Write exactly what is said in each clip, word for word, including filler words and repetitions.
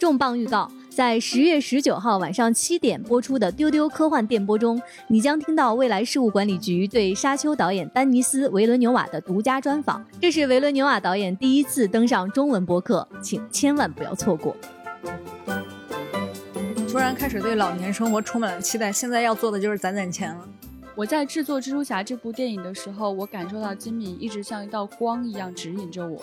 重磅预告，在十月十九号晚上七点播出的丢丢科幻电波中，你将听到未来事务管理局对沙丘导演丹尼斯·维伦纽瓦的独家专访，这是维伦纽瓦导演第一次登上中文播客，请千万不要错过。突然开始对老年生活充满了期待，现在要做的就是攒攒钱了。我在制作蜘蛛侠这部电影的时候，我感受到金敏一直像一道光一样指引着我。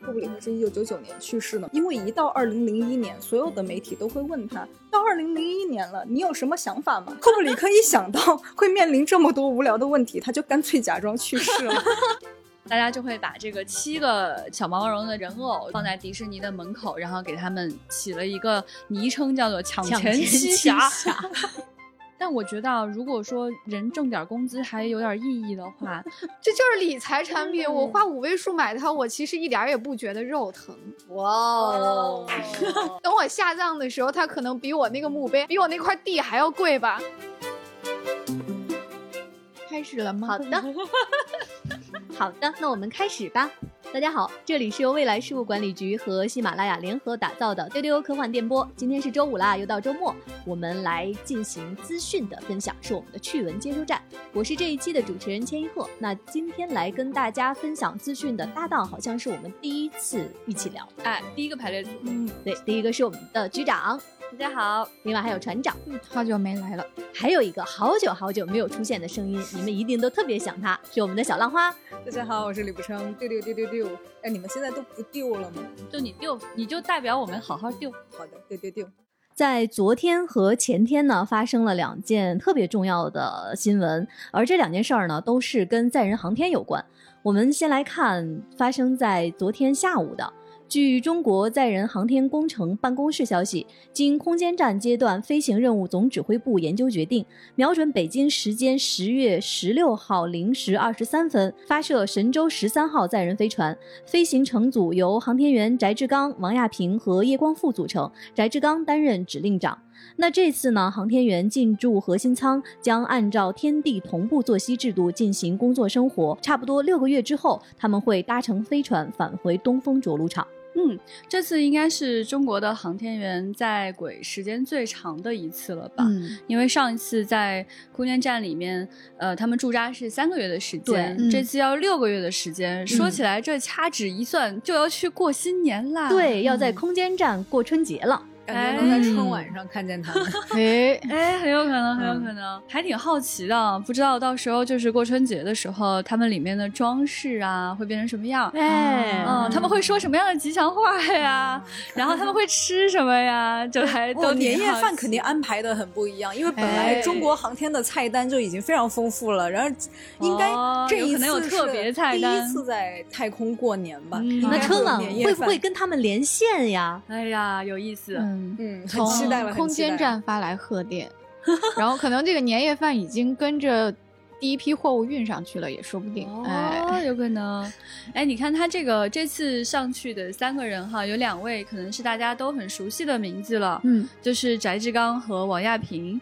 库布里克是一九九九年去世的，因为一到二零零一年，所有的媒体都会问他，到二零零一年了，你有什么想法吗？库布里克一想到会面临这么多无聊的问题，他就干脆假装去世了。大家就会把这个七个小毛毛绒的人偶放在迪士尼的门口，然后给他们起了一个昵称叫做抢钱七侠。但我觉得如果说人挣点工资还有点意义的话，这就是理财产品、嗯、我花五位数买它，我其实一点也不觉得肉疼。哇哦！等我下葬的时候，它可能比我那个墓碑比我那块地还要贵吧。开始了吗？好的。好的，那我们开始吧。大家好，这里是由未来事务管理局和喜马拉雅联合打造的丢丢科幻电波。今天是周五啦，又到周末，我们来进行资讯的分享，是我们的趣闻接收站。我是这一期的主持人千一鹤。那今天来跟大家分享资讯的搭档，好像是我们第一次一起聊，哎，第一个排列组合。嗯，对，第一个是我们的局长。大家好。另外还有船长，嗯，好久没来了。还有一个好久好久没有出现的声音，你们一定都特别想他，是我们的小浪花。大家好，我是李不称。丢丢丢丢丢。哎，你们现在都不丢了吗？就你丢，你就代表我们好好丢。好的，丢丢丢。在昨天和前天呢，发生了两件特别重要的新闻，而这两件事儿呢，都是跟载人航天有关。我们先来看发生在昨天下午的。据中国载人航天工程办公室消息，经空间站阶段飞行任务总指挥部研究决定，瞄准北京时间十月十六号零时二十三分发射神舟十三号载人飞船。飞行乘组由航天员翟志刚、王亚平和叶光富组成，翟志刚担任指令长。那这次呢，航天员进驻核心舱将按照天地同步作息制度进行工作生活，差不多六个月之后，他们会搭乘飞船返回东风着陆场。嗯，这次应该是中国的航天员在轨时间最长的一次了吧？嗯，因为上一次在空间站里面，呃，他们驻扎是三个月的时间，嗯、这次要六个月的时间。嗯、说起来，这掐指一算，就要去过新年啦！对，要在空间站过春节了。嗯，感觉能在春晚上看见他们。哎哎，很有可能，很有可能、嗯、还挺好奇的，不知道到时候就是过春节的时候，他们里面的装饰啊会变成什么样。哎，嗯，他们会说什么样的吉祥话呀、嗯、然后他们会吃什么呀，就还都、哦、年夜饭肯定安排的很不一样，因为本来中国航天的菜单就已经非常丰富了，然后应该这一次是第一次在太空过年吧、嗯、那春晚会不会跟他们连线呀？哎呀，有意思。嗯嗯，从空间站发来贺电，然后可能这个年夜饭已经跟着第一批货物运上去了，也说不定。哦，哎、有可能。哎，你看他这个这次上去的三个人哈，有两位可能是大家都很熟悉的名字了，嗯，就是翟志刚和王亚平。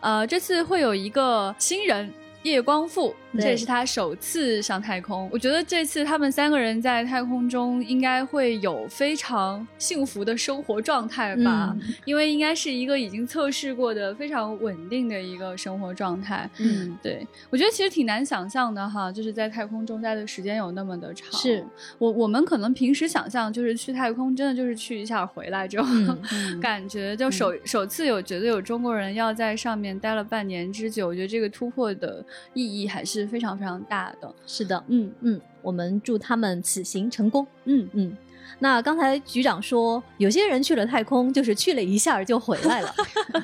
呃，这次会有一个新人叶光富，这也是他首次上太空。我觉得这次他们三个人在太空中应该会有非常幸福的生活状态吧、嗯、因为应该是一个已经测试过的非常稳定的一个生活状态。嗯，对，我觉得其实挺难想象的哈，就是在太空中待的时间有那么的长。是我我们可能平时想象就是去太空真的就是去一下回来之后、嗯嗯、感觉就首、嗯、首次有觉得有中国人要在上面待了半年之久，我觉得这个突破的意义还是是非常非常大的。是的，嗯嗯，我们祝他们此行成功。嗯嗯，那刚才局长说有些人去了太空就是去了一下就回来了，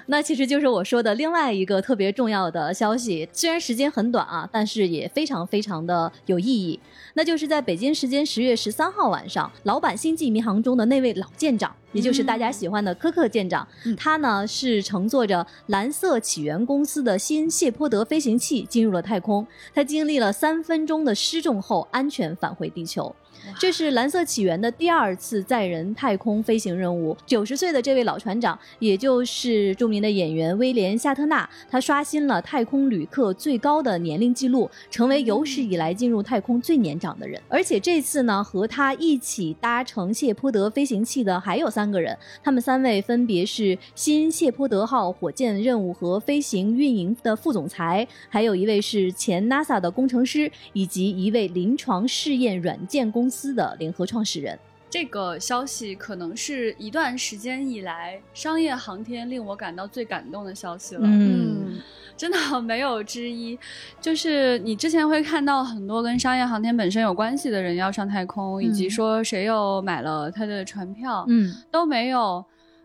那其实就是我说的另外一个特别重要的消息，虽然时间很短啊，但是也非常非常的有意义。那就是在北京时间十月十三号晚上，老版星际迷航中的那位老舰长，也就是大家喜欢的柯克舰长、嗯、他呢是乘坐着蓝色起源公司的新谢泼德飞行器进入了太空，他经历了三分钟的失重后安全返回地球。这是蓝色起源的第二次载人太空飞行任务。九十岁的这位老船长，也就是著名的演员威廉·夏特纳，他刷新了太空旅客最高的年龄记录，成为有史以来进入太空最年长的人。而且这次呢，和他一起搭乘谢泼德飞行器的还有三个人，他们三位分别是新谢泼德号火箭任务和飞行运营的副总裁，还有一位是前 NASA 的工程师，以及一位临床试验软件公司的联合创始人。这个消息可能是一段时间以来商业航天令我感到最感动的消息了，嗯，真的没有之一。就是你之前会看到很多跟商业航天本身有关系的人要上太空，嗯，以及说谁又买了他的船票，嗯，都没有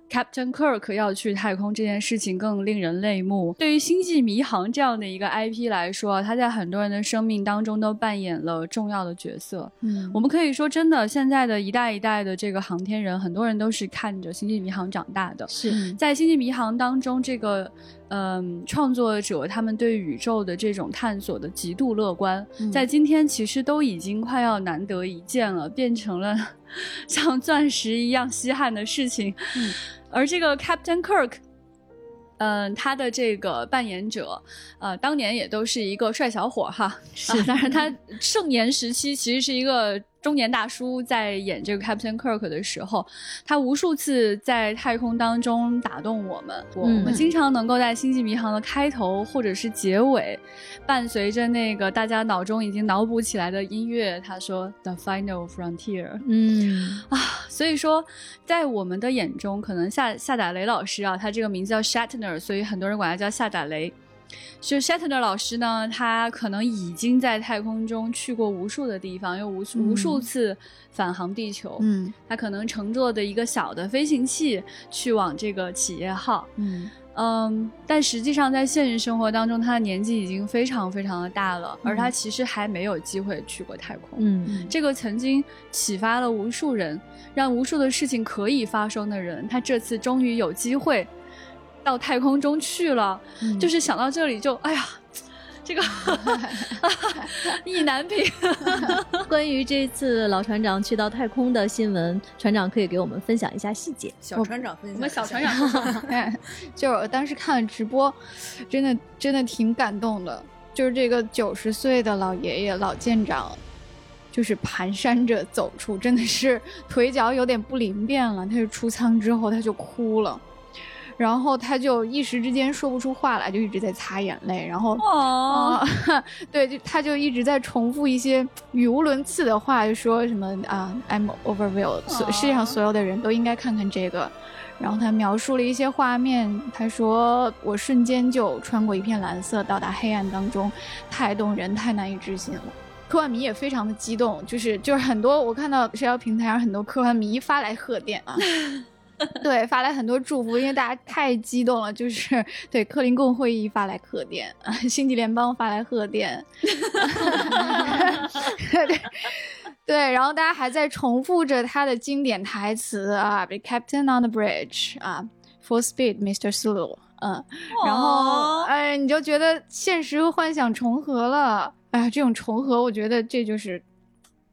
Captain Kirk 要去太空这件事情更令人泪目。对于星际迷航这样的一个 I P 来说，它在很多人的生命当中都扮演了重要的角色，嗯，我们可以说真的现在的一代一代的这个航天人，很多人都是看着星际迷航长大的。是在星际迷航当中，这个嗯，创作者他们对宇宙的这种探索的极度乐观，嗯，在今天其实都已经快要难得一见了，变成了像钻石一样稀罕的事情，嗯，而这个 Captain Kirk， 嗯，他的这个扮演者，呃，当年也都是一个帅小伙哈，是，啊，但是他盛年时期其实是一个中年大叔，在演这个 Captain Kirk 的时候，他无数次在太空当中打动我们，嗯，我们经常能够在星际迷航的开头或者是结尾，伴随着那个大家脑中已经脑补起来的音乐，他说 The Final Frontier， 嗯啊，所以说在我们的眼中，可能夏夏打雷老师啊，他这个名字叫 Shatner， 所以很多人管他叫夏打雷。就 Shatner 老师呢，他可能已经在太空中去过无数的地方，又 无, 无数次返航地球，嗯，他可能乘坐的一个小的飞行器去往这个企业号，嗯嗯，但实际上在现实生活当中，他的年纪已经非常非常的大了，嗯，而他其实还没有机会去过太空，嗯，这个曾经启发了无数人，让无数的事情可以发生的人，他这次终于有机会到太空中去了，嗯，就是想到这里就哎呀，这个意难平。关于这次老船长去到太空的新闻，船长可以给我们分享一下细节。小船长分享，我们小船长哎，就是当时看了直播，真的真的挺感动的。就是这个九十岁的老爷爷老舰长，就是蹒跚着走出，真的是腿脚有点不灵便了。他就出舱之后，他就哭了。然后他就一时之间说不出话来，就一直在擦眼泪，然后，哦呃、对，就他就一直在重复一些语无伦次的话，就说什么啊，uh, I'm overwhelmed，哦，世界上所有的人都应该看看这个。然后他描述了一些画面，他说我瞬间就穿过一片蓝色到达黑暗当中，太动人，太难以置信了。科幻迷也非常的激动，就是就是很多，我看到社交平台上很多科幻迷发来贺电啊。对，发来很多祝福，因为大家太激动了，就是对克林贡会议发来贺电，星际联邦发来贺电。对, 对，然后大家还在重复着他的经典台词啊 ，Be Captain on the Bridge 啊 ，Full Speed Mister Sulu， 嗯，然后哎，你就觉得现实和幻想重合了，哎，这种重合，我觉得这就是。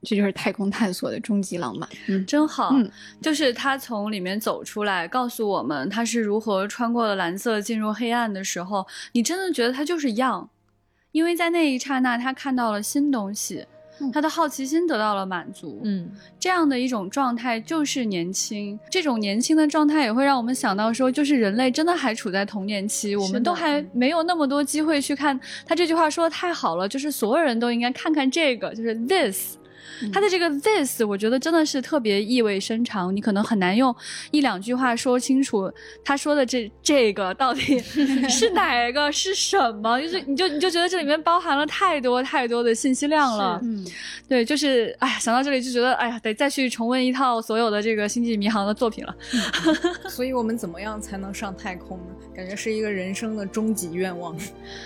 这就是太空探索的终极浪漫，嗯，真好，嗯，就是他从里面走出来，告诉我们他是如何穿过了蓝色进入黑暗的时候，你真的觉得他就是young，因为在那一刹那他看到了新东西，嗯，他的好奇心得到了满足，嗯，这样的一种状态就是年轻，这种年轻的状态也会让我们想到说，就是人类真的还处在童年期，我们都还没有那么多机会去看。他这句话说的太好了，就是所有人都应该看看这个，就是 this。他的这个 this 我觉得真的是特别意味深长，你可能很难用一两句话说清楚他说的这这个到底是哪个是什么，就是你就你就觉得这里面包含了太多太多的信息量了，嗯，对，就是哎呀，想到这里就觉得哎呀，得再去重温一套所有的这个星际迷航的作品了，嗯，所以我们怎么样才能上太空呢？感觉是一个人生的终极愿望。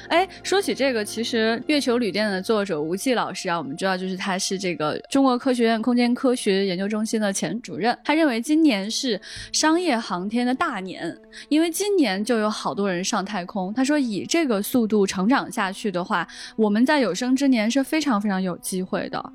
哎，说起这个，其实月球旅店的作者吴季老师啊，我们知道就是他是这个中国科学院空间科学研究中心的前主任，他认为今年是商业航天的大年，因为今年就有好多人上太空。他说以这个速度成长下去的话，我们在有生之年是非常非常有机会的。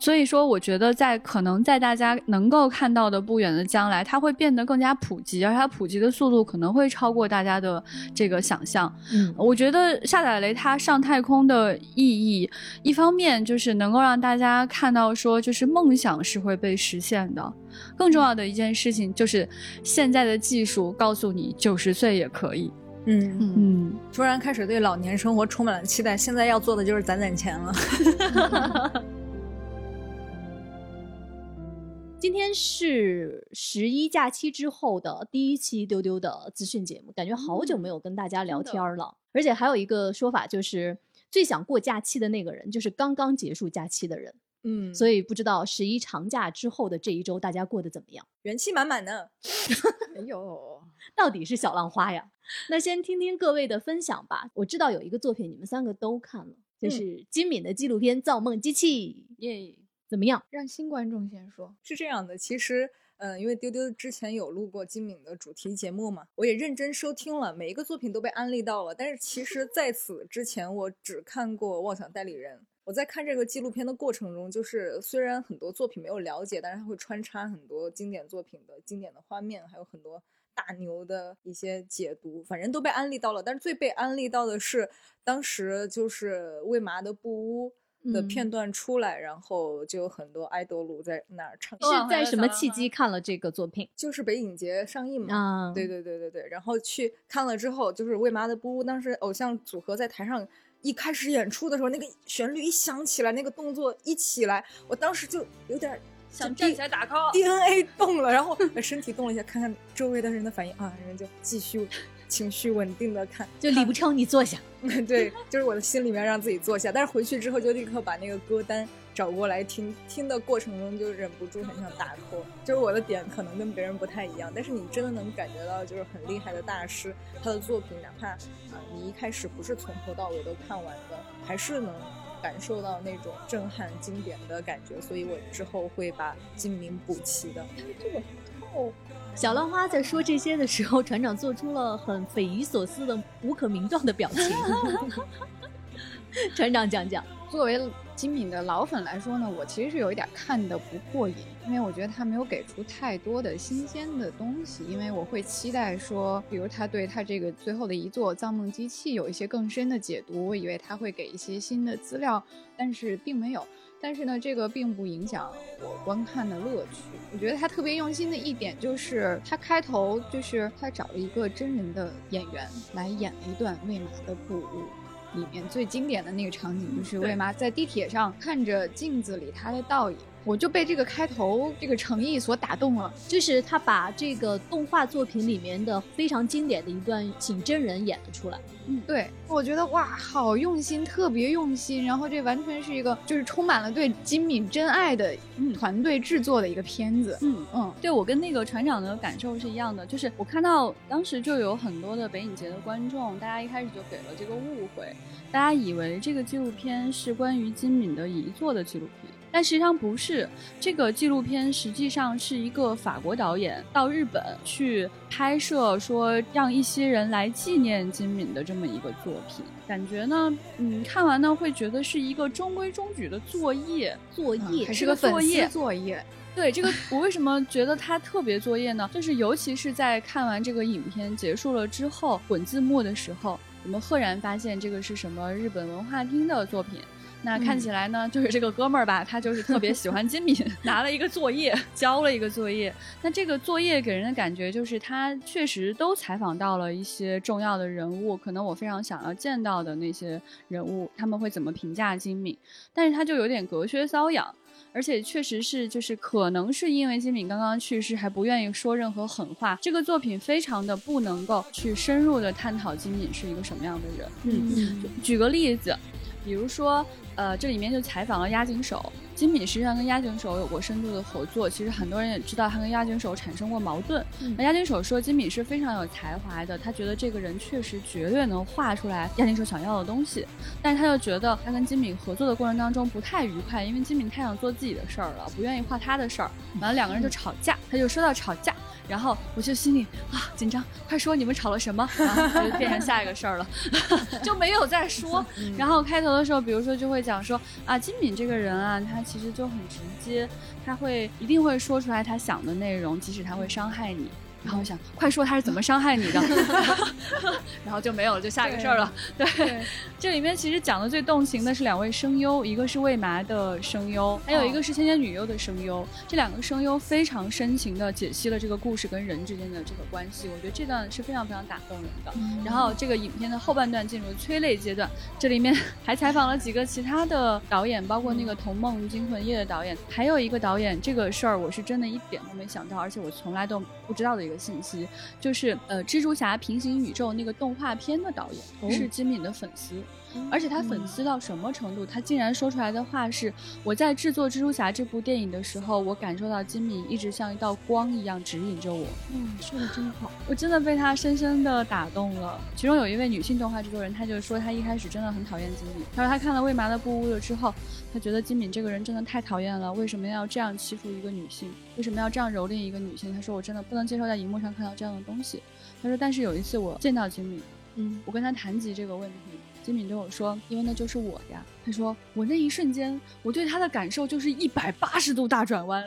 所以说我觉得在可能在大家能够看到的不远的将来，它会变得更加普及，而它普及的速度可能会超过大家的这个想象。嗯，我觉得夏载雷他上太空的意义，一方面就是能够让大家看到说就是梦想是会被实现的，更重要的一件事情就是现在的技术告诉你九十岁也可以。嗯嗯，突然开始对老年生活充满了期待，现在要做的就是攒攒钱了。今天是十一假期之后的第一期丢丢的资讯节目，感觉好久没有跟大家聊天了。而且还有一个说法就是，最想过假期的那个人就是刚刚结束假期的人。嗯，所以不知道十一长假之后的这一周大家过得怎么样，元气满满呢。哎呦，到底是小浪花呀。那先听听各位的分享吧。我知道有一个作品你们三个都看了，就是金敏的纪录片《造梦机器》。耶，怎么样？让新观众先说。是这样的，其实嗯、呃，因为丢丢之前有录过金敏的主题节目嘛，我也认真收听了，每一个作品都被安利到了，但是其实在此之前我只看过《妄想代理人》。我在看这个纪录片的过程中，就是虽然很多作品没有了解，但是它会穿插很多经典作品的经典的画面，还有很多大牛的一些解读，反正都被安利到了。但是最被安利到的是当时就是未麻的布屋的片段出来、嗯、然后就有很多爱豆鲁在那儿唱。是在什么契机看了这个作品？就是北影节上映嘛、嗯、对对对对对。然后去看了之后，就是未麻的布屋当时偶像组合在台上一开始演出的时候，那个旋律一响起来，那个动作一起来，我当时就有点想站起来打 call， D N A 动了，然后身体动了一下，看看周围的人的反应啊，人就继续情绪稳定的看，就理不清你坐下。对，就是我的心里面让自己坐下，但是回去之后就立刻把那个歌单找过来听，听的过程中就忍不住很想打 call。 就是我的点可能跟别人不太一样，但是你真的能感觉到就是很厉害的大师，他的作品哪怕、呃、你一开始不是从头到尾都看完的，还是能感受到那种震撼经典的感觉。所以我之后会把金敏补齐的。这个哦，小浪花在说这些的时候，船长做出了很匪夷所思的无可名状的表情。船长讲讲。作为金敏的老粉来说呢，我其实是有一点看的不过瘾，因为我觉得他没有给出太多的新鲜的东西。因为我会期待说，比如他对他这个最后的遗作《造梦机器》有一些更深的解读，我以为他会给一些新的资料，但是并没有。但是呢，这个并不影响我观看的乐趣。我觉得他特别用心的一点就是，他开头就是他找了一个真人的演员来演了一段《未麻的布屋》里面最经典的那个场景，就是未麻在地铁上看着镜子里他的倒影。我就被这个开头这个诚意所打动了，就是他把这个动画作品里面的非常经典的一段请真人演了出来。嗯，对，我觉得哇，好用心，特别用心。然后这完全是一个就是充满了对金敏真爱的团队制作的一个片子。嗯嗯，对，我跟那个船长的感受是一样的，就是我看到当时就有很多的北影节的观众，大家一开始就给了这个误会，大家以为这个纪录片是关于金敏的遗作的纪录片。但实际上不是，这个纪录片实际上是一个法国导演到日本去拍摄，说让一些人来纪念金敏的这么一个作品。感觉呢，嗯，看完呢会觉得是一个中规中矩的作业，作业、嗯、还是个粉丝作业。对，这个我为什么觉得它特别作业呢？就是尤其是在看完这个影片结束了之后，滚字幕的时候，我们赫然发现这个是什么日本文化厅的作品。那看起来呢、嗯、就是这个哥们儿吧，他就是特别喜欢金敏，拿了一个作业，交了一个作业。那这个作业给人的感觉就是他确实都采访到了一些重要的人物，可能我非常想要见到的那些人物，他们会怎么评价金敏，但是他就有点隔靴搔痒。而且确实是，就是可能是因为金敏刚刚去世，还不愿意说任何狠话。这个作品非常的不能够去深入的探讨金敏是一个什么样的人。嗯，举个例子，比如说，呃，这里面就采访了押井守。金敏实际上跟押井守有过深度的合作，其实很多人也知道他跟押井守产生过矛盾。那押井守说金敏是非常有才华的，他觉得这个人确实绝对能画出来押井守想要的东西，但是他就觉得他跟金敏合作的过程当中不太愉快，因为金敏太想做自己的事儿了，不愿意画他的事儿，然后两个人就吵架。他就说到吵架，然后我就心里啊紧张，快说你们吵了什么，然后就变成下一个事儿了，就没有再说。然后开头的时候，比如说就会讲说啊，金敏这个人啊，他其实就很直接，他会一定会说出来他想的内容，即使他会伤害你。然后我想快说他是怎么伤害你的然后就没有了，就下一个事儿了。 对， 对，这里面其实讲的最动情的是两位声优，一个是魏麻的声优，还有一个是千千女优的声优、哦、这两个声优非常深情地解析了这个故事跟人之间的这个关系，我觉得这段是非常非常打动人的、嗯、然后这个影片的后半段进入催泪阶段，这里面还采访了几个其他的导演，包括那个《童梦惊魂夜》的导演，还有一个导演这个事儿我是真的一点都没想到，而且我从来都不知道的一个信息，就是呃，蜘蛛侠平行宇宙那个动画片的导演、哦、是金敏的粉丝、嗯、而且他粉丝到什么程度、嗯、他竟然说出来的话是，我在制作蜘蛛侠这部电影的时候，我感受到金敏一直像一道光一样指引着我。嗯，说的真好，我真的被他深深的打动了。其中有一位女性动画制作人，她就说她一开始真的很讨厌金敏，她说她看了魏麻的布屋了之后，她觉得金敏这个人真的太讨厌了，为什么要这样欺负一个女性，为什么要这样蹂躏一个女性，她说我真的不能接受在荧幕上看到这样的东西。她说但是有一次我见到金敏，嗯，我跟她谈及这个问题，金敏对我说因为那就是我呀，她说我那一瞬间我对她的感受就是一百八十度大转弯，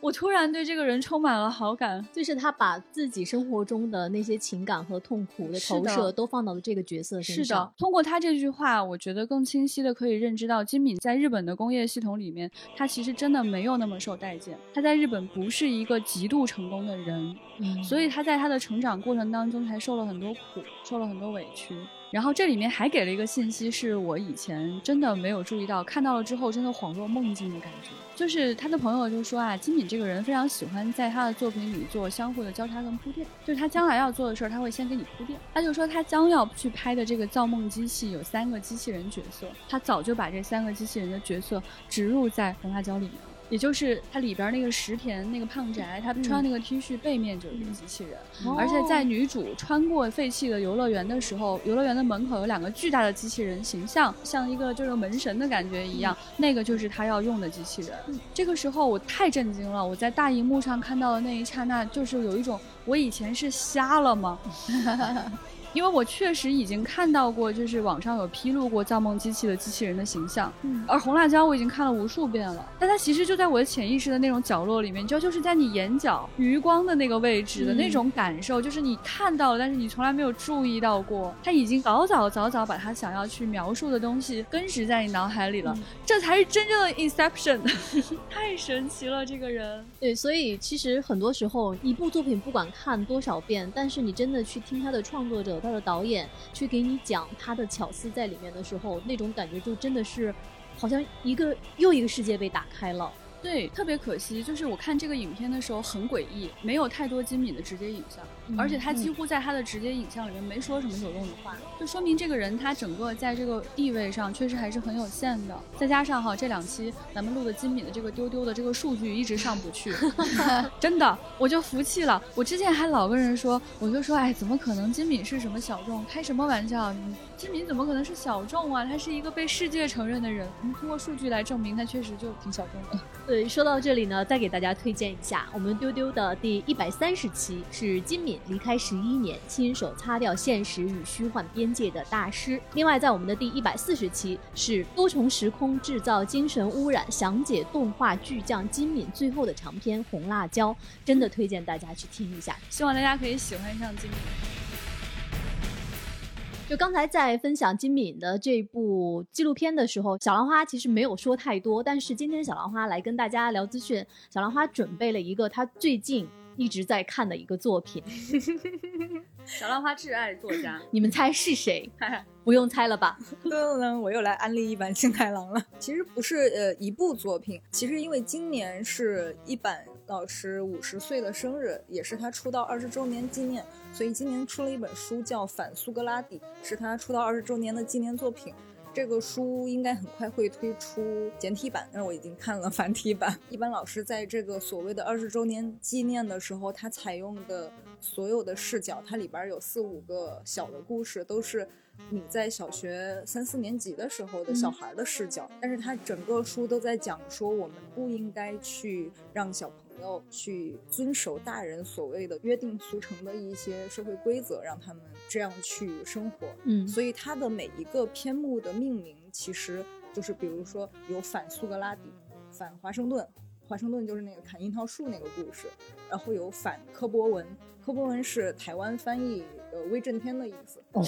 我突然对这个人充满了好感，就是他把自己生活中的那些情感和痛苦的投射都放到了这个角色身上。是的，通过他这句话，我觉得更清晰的可以认知到金敏在日本的工业系统里面，他其实真的没有那么受待见，他在日本不是一个极度成功的人、嗯、所以他在他的成长过程当中才受了很多苦，受了很多委屈。然后这里面还给了一个信息，是我以前真的没有注意到，看到了之后真的恍若梦境的感觉，就是他的朋友就说啊，金敏这个人非常喜欢在他的作品里做相互的交叉跟铺垫，就是他将来要做的事儿，他会先给你铺垫。他就说他将要去拍的这个造梦机器有三个机器人角色，他早就把这三个机器人的角色植入在红辣椒里面，也就是他里边那个石田那个胖宅，他穿那个 T 恤背面就是机器人、嗯、而且在女主穿过废弃的游乐园的时候，游乐园的门口有两个巨大的机器人形象，像一个就是门神的感觉一样、嗯、那个就是他要用的机器人、嗯、这个时候我太震惊了，我在大荧幕上看到的那一刹那，就是有一种我以前是瞎了吗因为我确实已经看到过，就是网上有披露过造梦机器的机器人的形象、嗯、而红辣椒我已经看了无数遍了，但它其实就在我的潜意识的那种角落里面，就就是在你眼角余光的那个位置的那种感受、嗯、就是你看到了但是你从来没有注意到过，它已经早早早早把它想要去描述的东西根植在你脑海里了、嗯、这才是真正的 Inception 太神奇了这个人。对，所以其实很多时候一部作品不管看多少遍，但是你真的去听它的创作者他的导演去给你讲他的巧思在里面的时候，那种感觉就真的是好像一个又一个世界被打开了。对，特别可惜，就是我看这个影片的时候很诡异，没有太多金敏的直接影像、嗯、而且他几乎在他的直接影像里面没说什么有用的话，就说明这个人他整个在这个地位上确实还是很有限的。再加上哈，这两期咱们录的金敏的这个丢丢的这个数据一直上不去真的我就服气了，我之前还老跟人说，我就说哎，怎么可能金敏是什么小众，开什么玩笑，金敏怎么可能是小众啊，他是一个被世界承认的人，我们通过数据来证明他确实就挺小众的。对，说到这里呢，再给大家推荐一下我们丢丢的第一百三十期，是金敏离开十一年亲手擦掉现实与虚幻边界的大师。另外在我们的第一百四十期是多重时空制造精神污染，详解动画巨匠金敏最后的长篇红辣椒，真的推荐大家去听一下，希望大家可以喜欢上金敏。就刚才在分享金敏的这部纪录片的时候，小兰花其实没有说太多，但是今天小兰花来跟大家聊资讯，小兰花准备了一个她最近一直在看的一个作品小兰花挚爱作家，你们猜是谁不用猜了吧我又来安利一版新太郎了。其实不是呃一部作品，其实因为今年是一版老师五十岁的生日，也是他出道二十周年纪念，所以今年出了一本书叫《反苏格拉底》，是他出道二十周年的纪念作品。这个书应该很快会推出简体版，但是我已经看了繁体版。一般老师在这个所谓的二十周年纪念的时候，他采用的所有的视角，它里边有四五个小的故事，都是你在小学三四年级的时候的小孩的视角、嗯、但是他整个书都在讲说我们不应该去让小朋友有去遵守大人所谓的约定俗成的一些社会规则，让他们这样去生活。嗯，所以它的每一个篇目的命名其实就是比如说有反苏格拉底、反华盛顿，华盛顿就是那个砍樱桃树那个故事，然后有反柯博文，柯博文是台湾翻译呃威震天的意思。哦，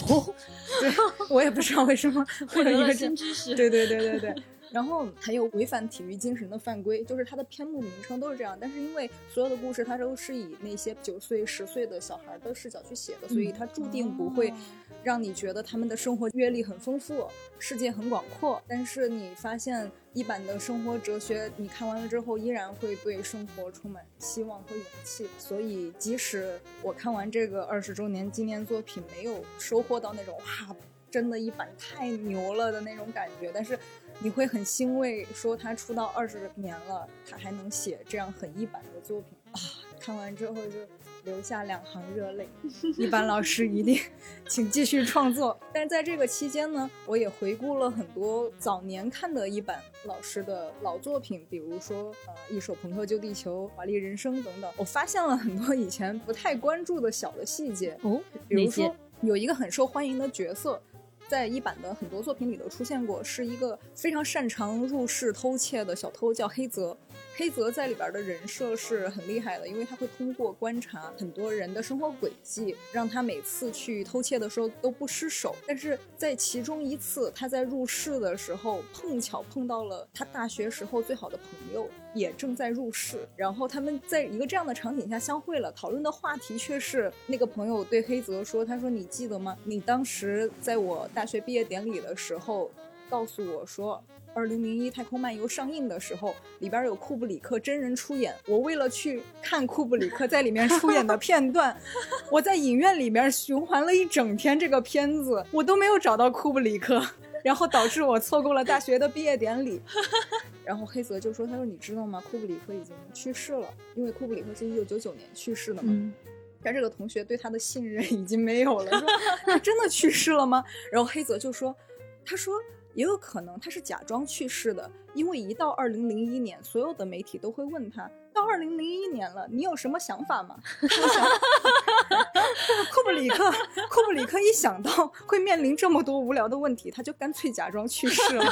对，我也不知道为什么会有一个新知识。对对对对对。然后还有违反体育精神的犯规，就是它的篇目名称都是这样，但是因为所有的故事它都是以那些九岁十岁的小孩的视角去写的，所以它注定不会让你觉得他们的生活阅历很丰富，世界很广阔，但是你发现一版的生活哲学你看完了之后依然会对生活充满希望和勇气。所以即使我看完这个二十周年纪念作品没有收获到那种哇真的一版太牛了的那种感觉，但是你会很欣慰说他出道二十年了他还能写这样很一版的作品啊！看完之后就留下两行热泪。一版老师一定请继续创作。但是在这个期间呢，我也回顾了很多早年看的一版老师的老作品，比如说呃，一首朋克救地球、华丽人生等等，我发现了很多以前不太关注的小的细节。哦，比如说有一个很受欢迎的角色在一版的很多作品里都出现过，是一个非常擅长入室偷窃的小偷，叫黑泽。黑泽在里边的人设是很厉害的，因为他会通过观察很多人的生活轨迹，让他每次去偷窃的时候都不失手。但是在其中一次，他在入室的时候碰巧碰到了他大学时候最好的朋友也正在入室，然后他们在一个这样的场景下相会了，讨论的话题却是那个朋友对黑泽说，他说你记得吗，你当时在我大学毕业典礼的时候告诉我说二零零一太空漫游上映的时候里边有库布里克真人出演，我为了去看库布里克在里面出演的片段我在影院里面循环了一整天这个片子，我都没有找到库布里克，然后导致我错过了大学的毕业典礼。然后黑泽就说，他说你知道吗，库布里克已经去世了，因为库布里克是一九九九年去世的嘛。嗯，但这个同学对他的信任已经没有了，说他真的去世了吗？然后黑泽就说，他说也有可能他是假装去世的，因为一到二零零一年，所有的媒体都会问他，到二零零一年了，你有什么想法吗？库布里克，库布里克一想到会面临这么多无聊的问题，他就干脆假装去世了。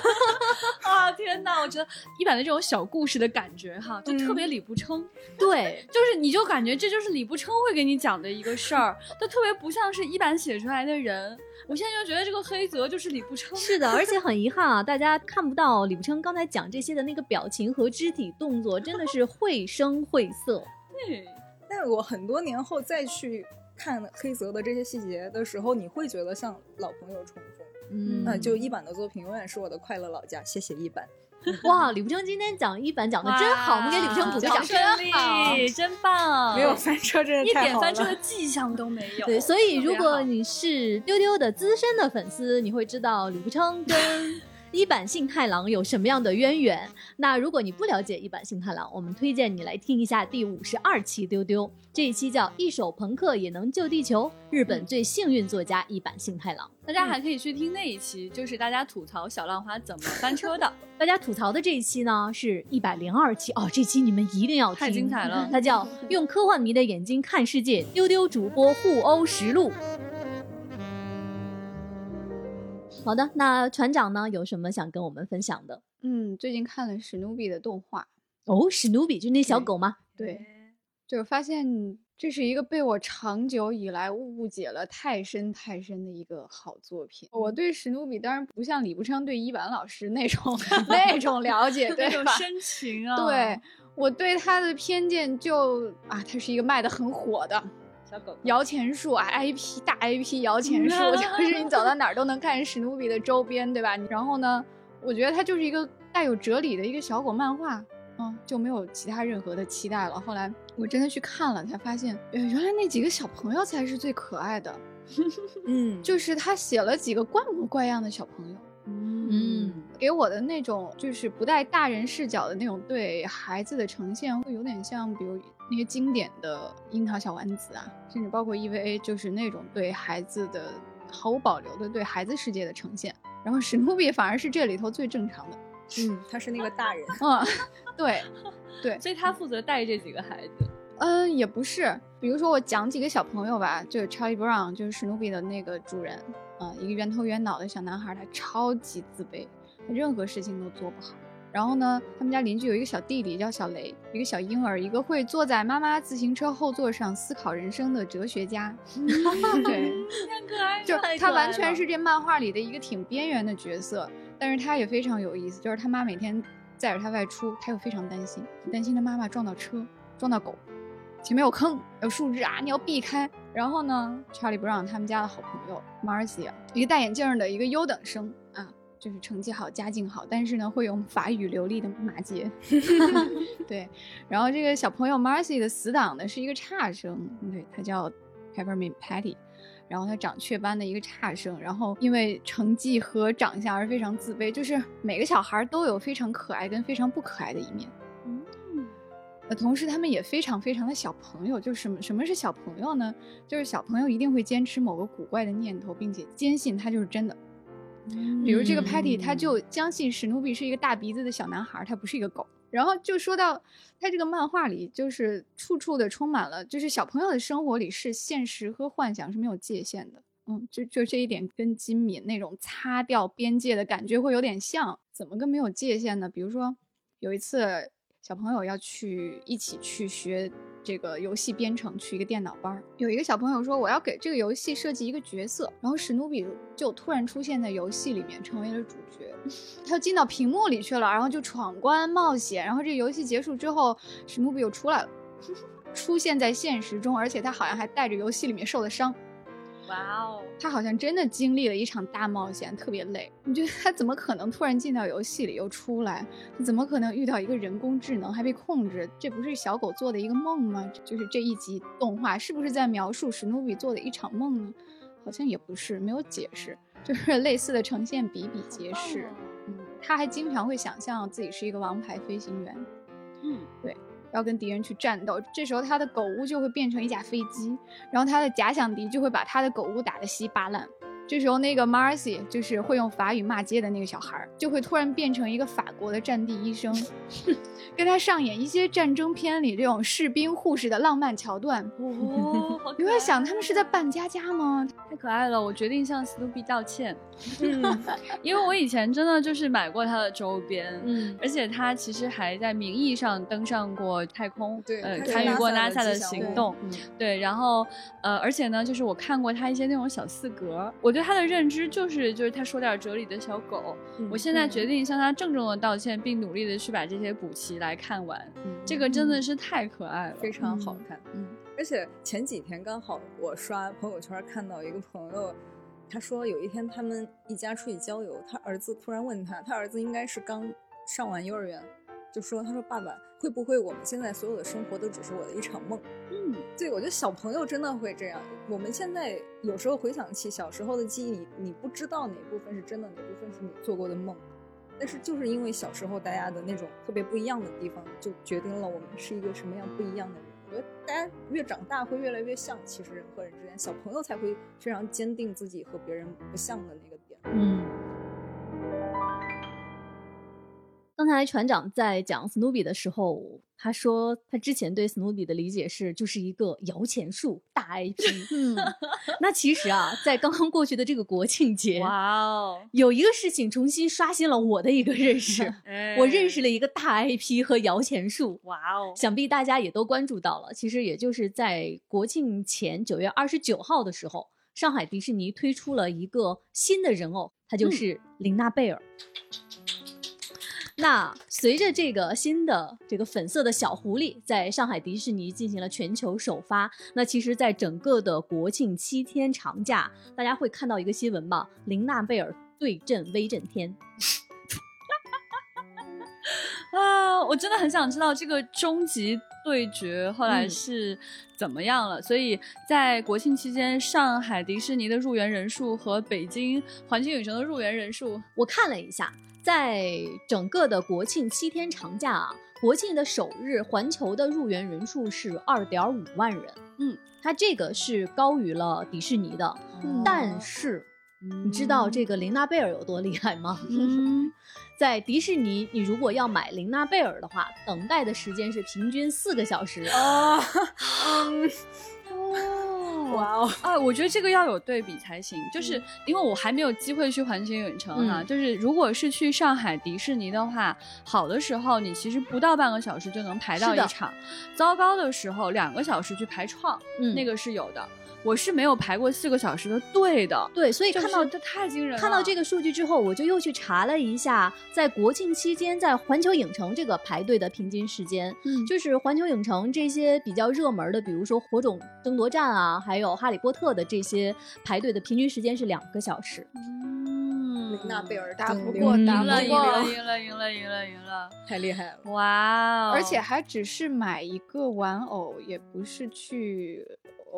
啊，天哪！我觉得一版的这种小故事的感觉哈，就特别理不称。嗯，对，就是你就感觉这就是理不称会给你讲的一个事儿，就特别不像是一版写出来的人。我现在就觉得这个黑泽就是理不称。是的，而且很遗憾啊，大家看不到理不称刚才讲这些的那个表情和肢体动作，真的是会声会色。嗯，但我很多年后再去看黑泽的这些细节的时候，你会觉得像老朋友重逢。嗯，那就一版的作品永远是我的快乐老家，谢谢一版。哇，李不称今天讲一版讲的真好，我们给李不称鼓个掌，真好，真棒，没有翻车真的太好了，一点翻车的迹象都没有。对，所以如果你是丢丢的资深的粉丝，你会知道李不称跟一版幸太郎有什么样的渊源。那如果你不了解一版幸太郎，我们推荐你来听一下第五十二期丢丢，这一期叫一首朋克也能救地球，日本最幸运作家一版幸太郎。大家还可以去听那一期，就是大家吐槽小浪花怎么翻车的。大家吐槽的这一期呢是一百零二期哦，这期你们一定要听，太精彩了。它叫用科幻迷的眼睛看世界，丢丢主播互殴实录。好的，那船长呢有什么想跟我们分享的？嗯，最近看了史努比的动画。哦，史努比就那小狗吗？对，就发现这是一个被我长久以来误解了太深太深的一个好作品。我对史努比当然不像李不称对一版老师那种那种了解，对吧？那种深情啊。对，我对他的偏见就啊，他是一个卖得很火的小狗狗摇钱树 I P 大 I P 摇钱树，就是你走到哪儿都能看史努比的周边，对吧？然后呢，我觉得它就是一个带有哲理的一个小狗漫画，嗯，就没有其他任何的期待了。后来我真的去看了，才发现，呃，原来那几个小朋友才是最可爱的。嗯，就是他写了几个怪模怪样的小朋友。嗯，给我的那种就是不带大人视角的那种对孩子的呈现，会有点像比如那些经典的樱桃小丸子啊，甚至包括 E V A， 就是那种对孩子的毫无保留的对孩子世界的呈现。然后史努比反而是这里头最正常的，嗯，他是那个大人。嗯，对对，所以他负责带这几个孩子。嗯，也不是，比如说我讲几个小朋友吧，就是 Charlie Brown， 就是史努比的那个主人，嗯，一个圆头圆脑的小男孩，他超级自卑，他任何事情都做不好。然后呢，他们家邻居有一个小弟弟叫小雷，一个小婴儿，一个会坐在妈妈自行车后座上思考人生的哲学家。对，太可爱了，就他完全是这漫画里的一个挺边缘的角色，但是他也非常有意思，就是他妈每天载着他外出，他又非常担心，担心他妈妈撞到车，撞到狗，前面有坑，有树枝啊，你要避开。然后呢，查理不让他们家的好朋友 Marcia， 一个戴眼镜的一个优等生啊。就是成绩好家境好，但是呢会用法语流利的马杰。对，然后这个小朋友 Marcy 的死党呢是一个差生，对，他叫 Peppermint Patty， 然后他长雀斑的一个差生，然后因为成绩和长相而非常自卑，就是每个小孩都有非常可爱跟非常不可爱的一面。嗯，同时他们也非常非常的小朋友，就是什么什么是小朋友呢，就是小朋友一定会坚持某个古怪的念头，并且坚信它就是真的。比如这个 Patty， 他就相信史努比是一个大鼻子的小男孩，他不是一个狗。然后就说到他这个漫画里，就是处处的充满了，就是小朋友的生活里是现实和幻想是没有界限的。嗯，就就这一点跟金敏那种擦掉边界的感觉会有点像。怎么跟没有界限呢？比如说有一次小朋友要去一起去学这个游戏编程，去一个电脑班，有一个小朋友说我要给这个游戏设计一个角色，然后史努比就突然出现在游戏里面成为了主角，他进到屏幕里去了，然后就闯关冒险，然后这个游戏结束之后史努比又出来了，出现在现实中，而且他好像还带着游戏里面受的伤。哇哦，他好像真的经历了一场大冒险，特别累。你觉得他怎么可能突然进到游戏里又出来？他怎么可能遇到一个人工智能还被控制？这不是小狗做的一个梦吗？就是这一集动画是不是在描述史努比做的一场梦呢？好像也不是，没有解释，就是类似的呈现比比皆是。嗯，他还经常会想象自己是一个王牌飞行员。嗯，对。要跟敌人去战斗，这时候他的狗屋就会变成一架飞机，然后他的假想敌就会把他的狗屋打得稀巴烂。这时候那个 Marcy 就是会用法语骂街的那个小孩就会突然变成一个法国的战地医生，跟他上演一些战争片里这种士兵护士的浪漫桥段。哦，好可爱。你会想他们是在扮家家吗？太可爱了，我决定向史努比道歉。嗯，因为我以前真的就是买过他的周边。嗯，而且他其实还在名义上登上过太空，对，呃、参与过 NASA 的行动。 对，嗯，对，然后呃，而且呢就是我看过他一些那种小四格，我对他的认知就是就是他说点哲理的小狗。嗯，我现在决定向他郑重的道歉，并努力的去把这些补齐来看完。嗯，这个真的是太可爱了，非常好看。嗯，而且前几天刚好我刷朋友圈看到一个朋友，他说有一天他们一家出去郊游，他儿子突然问他，他儿子应该是刚上完幼儿园，就说他说爸爸会不会我们现在所有的生活都只是我的一场梦。嗯，对，我觉得小朋友真的会这样。我们现在有时候回想起小时候的记忆，你不知道哪部分是真的，哪部分是你做过的梦，但是就是因为小时候大家的那种特别不一样的地方，就决定了我们是一个什么样不一样的人。我觉得大家越长大会越来越像，其实人和人之间，小朋友才会非常坚定自己和别人不像的那个点。嗯，刚才船长在讲史努比的时候，他说他之前对史努比的理解是就是一个摇钱树大 I P。嗯，那其实啊，在刚刚过去的这个国庆节，哇哦，有一个事情重新刷新了我的一个认识。哎，我认识了一个大 I P 和摇钱树。哇哦，想必大家也都关注到了。其实也就是在国庆前九月二十九号的时候，上海迪士尼推出了一个新的人偶，它就是玲娜贝尔。嗯，那随着这个新的这个粉色的小狐狸在上海迪士尼进行了全球首发，那其实在整个的国庆七天长假，大家会看到一个新闻吧，玲娜贝尔对阵威震天。啊，我真的很想知道这个终极对决后来是怎么样了。嗯，所以在国庆期间，上海迪士尼的入园人数和北京环球影城的入园人数，我看了一下，在整个的国庆七天长假啊，国庆的首日，环球的入园人数是二点五万人。嗯，它这个是高于了迪士尼的。嗯，但是，嗯，你知道这个玲娜贝尔有多厉害吗？嗯，在迪士尼，你如果要买玲娜贝尔的话，等待的时间是平均四个小时。哦，嗯，哦，哇哦！啊，我觉得这个要有对比才行，就是因为我还没有机会去环球影城哈、啊嗯。就是如果是去上海迪士尼的话，好的时候你其实不到半个小时就能排到一场，糟糕的时候两个小时去排创、嗯，那个是有的。我是没有排过四个小时的队的，对，所以看到、就是、太惊人了。看到这个数据之后，我就又去查了一下，在国庆期间在环球影城这个排队的平均时间，嗯，就是环球影城这些比较热门的，比如说《火种争夺战》啊，还有《哈利波特》的这些排队的平均时间是两个小时。嗯，玲娜贝尔打不过，打不过，赢了，赢了，赢了，赢了，赢了，太厉害了！哇、wow ，而且还只是买一个玩偶，也不是去。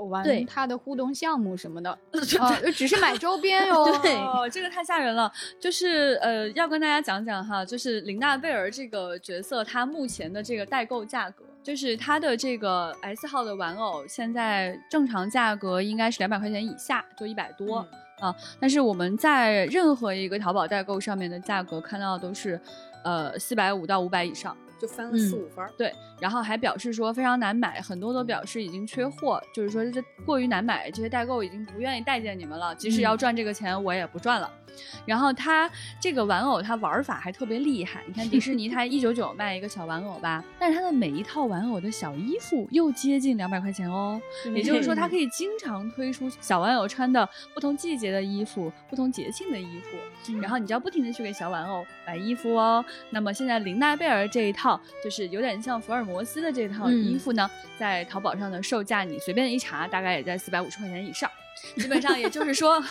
玩他的互动项目什么的、哦、只是买周边哟、哦、对、哦、这个太吓人了，就是呃，要跟大家讲讲哈，就是玲娜贝尔这个角色他目前的这个代购价格，就是他的这个 S 号的玩偶现在正常价格应该是两百块钱以下，就一百多、嗯、啊，但是我们在任何一个淘宝代购上面的价格看到都是呃四百五到五百以上，就翻了四五分、嗯、对，然后还表示说非常难买，很多都表示已经缺货，就是说这过于难买，这些代购已经不愿意待见你们了，即使要赚这个钱我也不赚了、嗯、然后他这个玩偶他玩法还特别厉害，你看迪士尼他一百九十九卖一个小玩偶吧，但是他的每一套玩偶的小衣服又接近两百块钱哦、嗯、也就是说他可以经常推出小玩偶穿的不同季节的衣服，不同节庆的衣服、嗯、然后你就要不停地去给小玩偶买衣服哦。那么现在玲娜贝尔这一套就是有点像福尔摩斯的这套衣服呢、嗯、在淘宝上的售价你随便一查大概也在四百五十块钱以上，基本上也就是说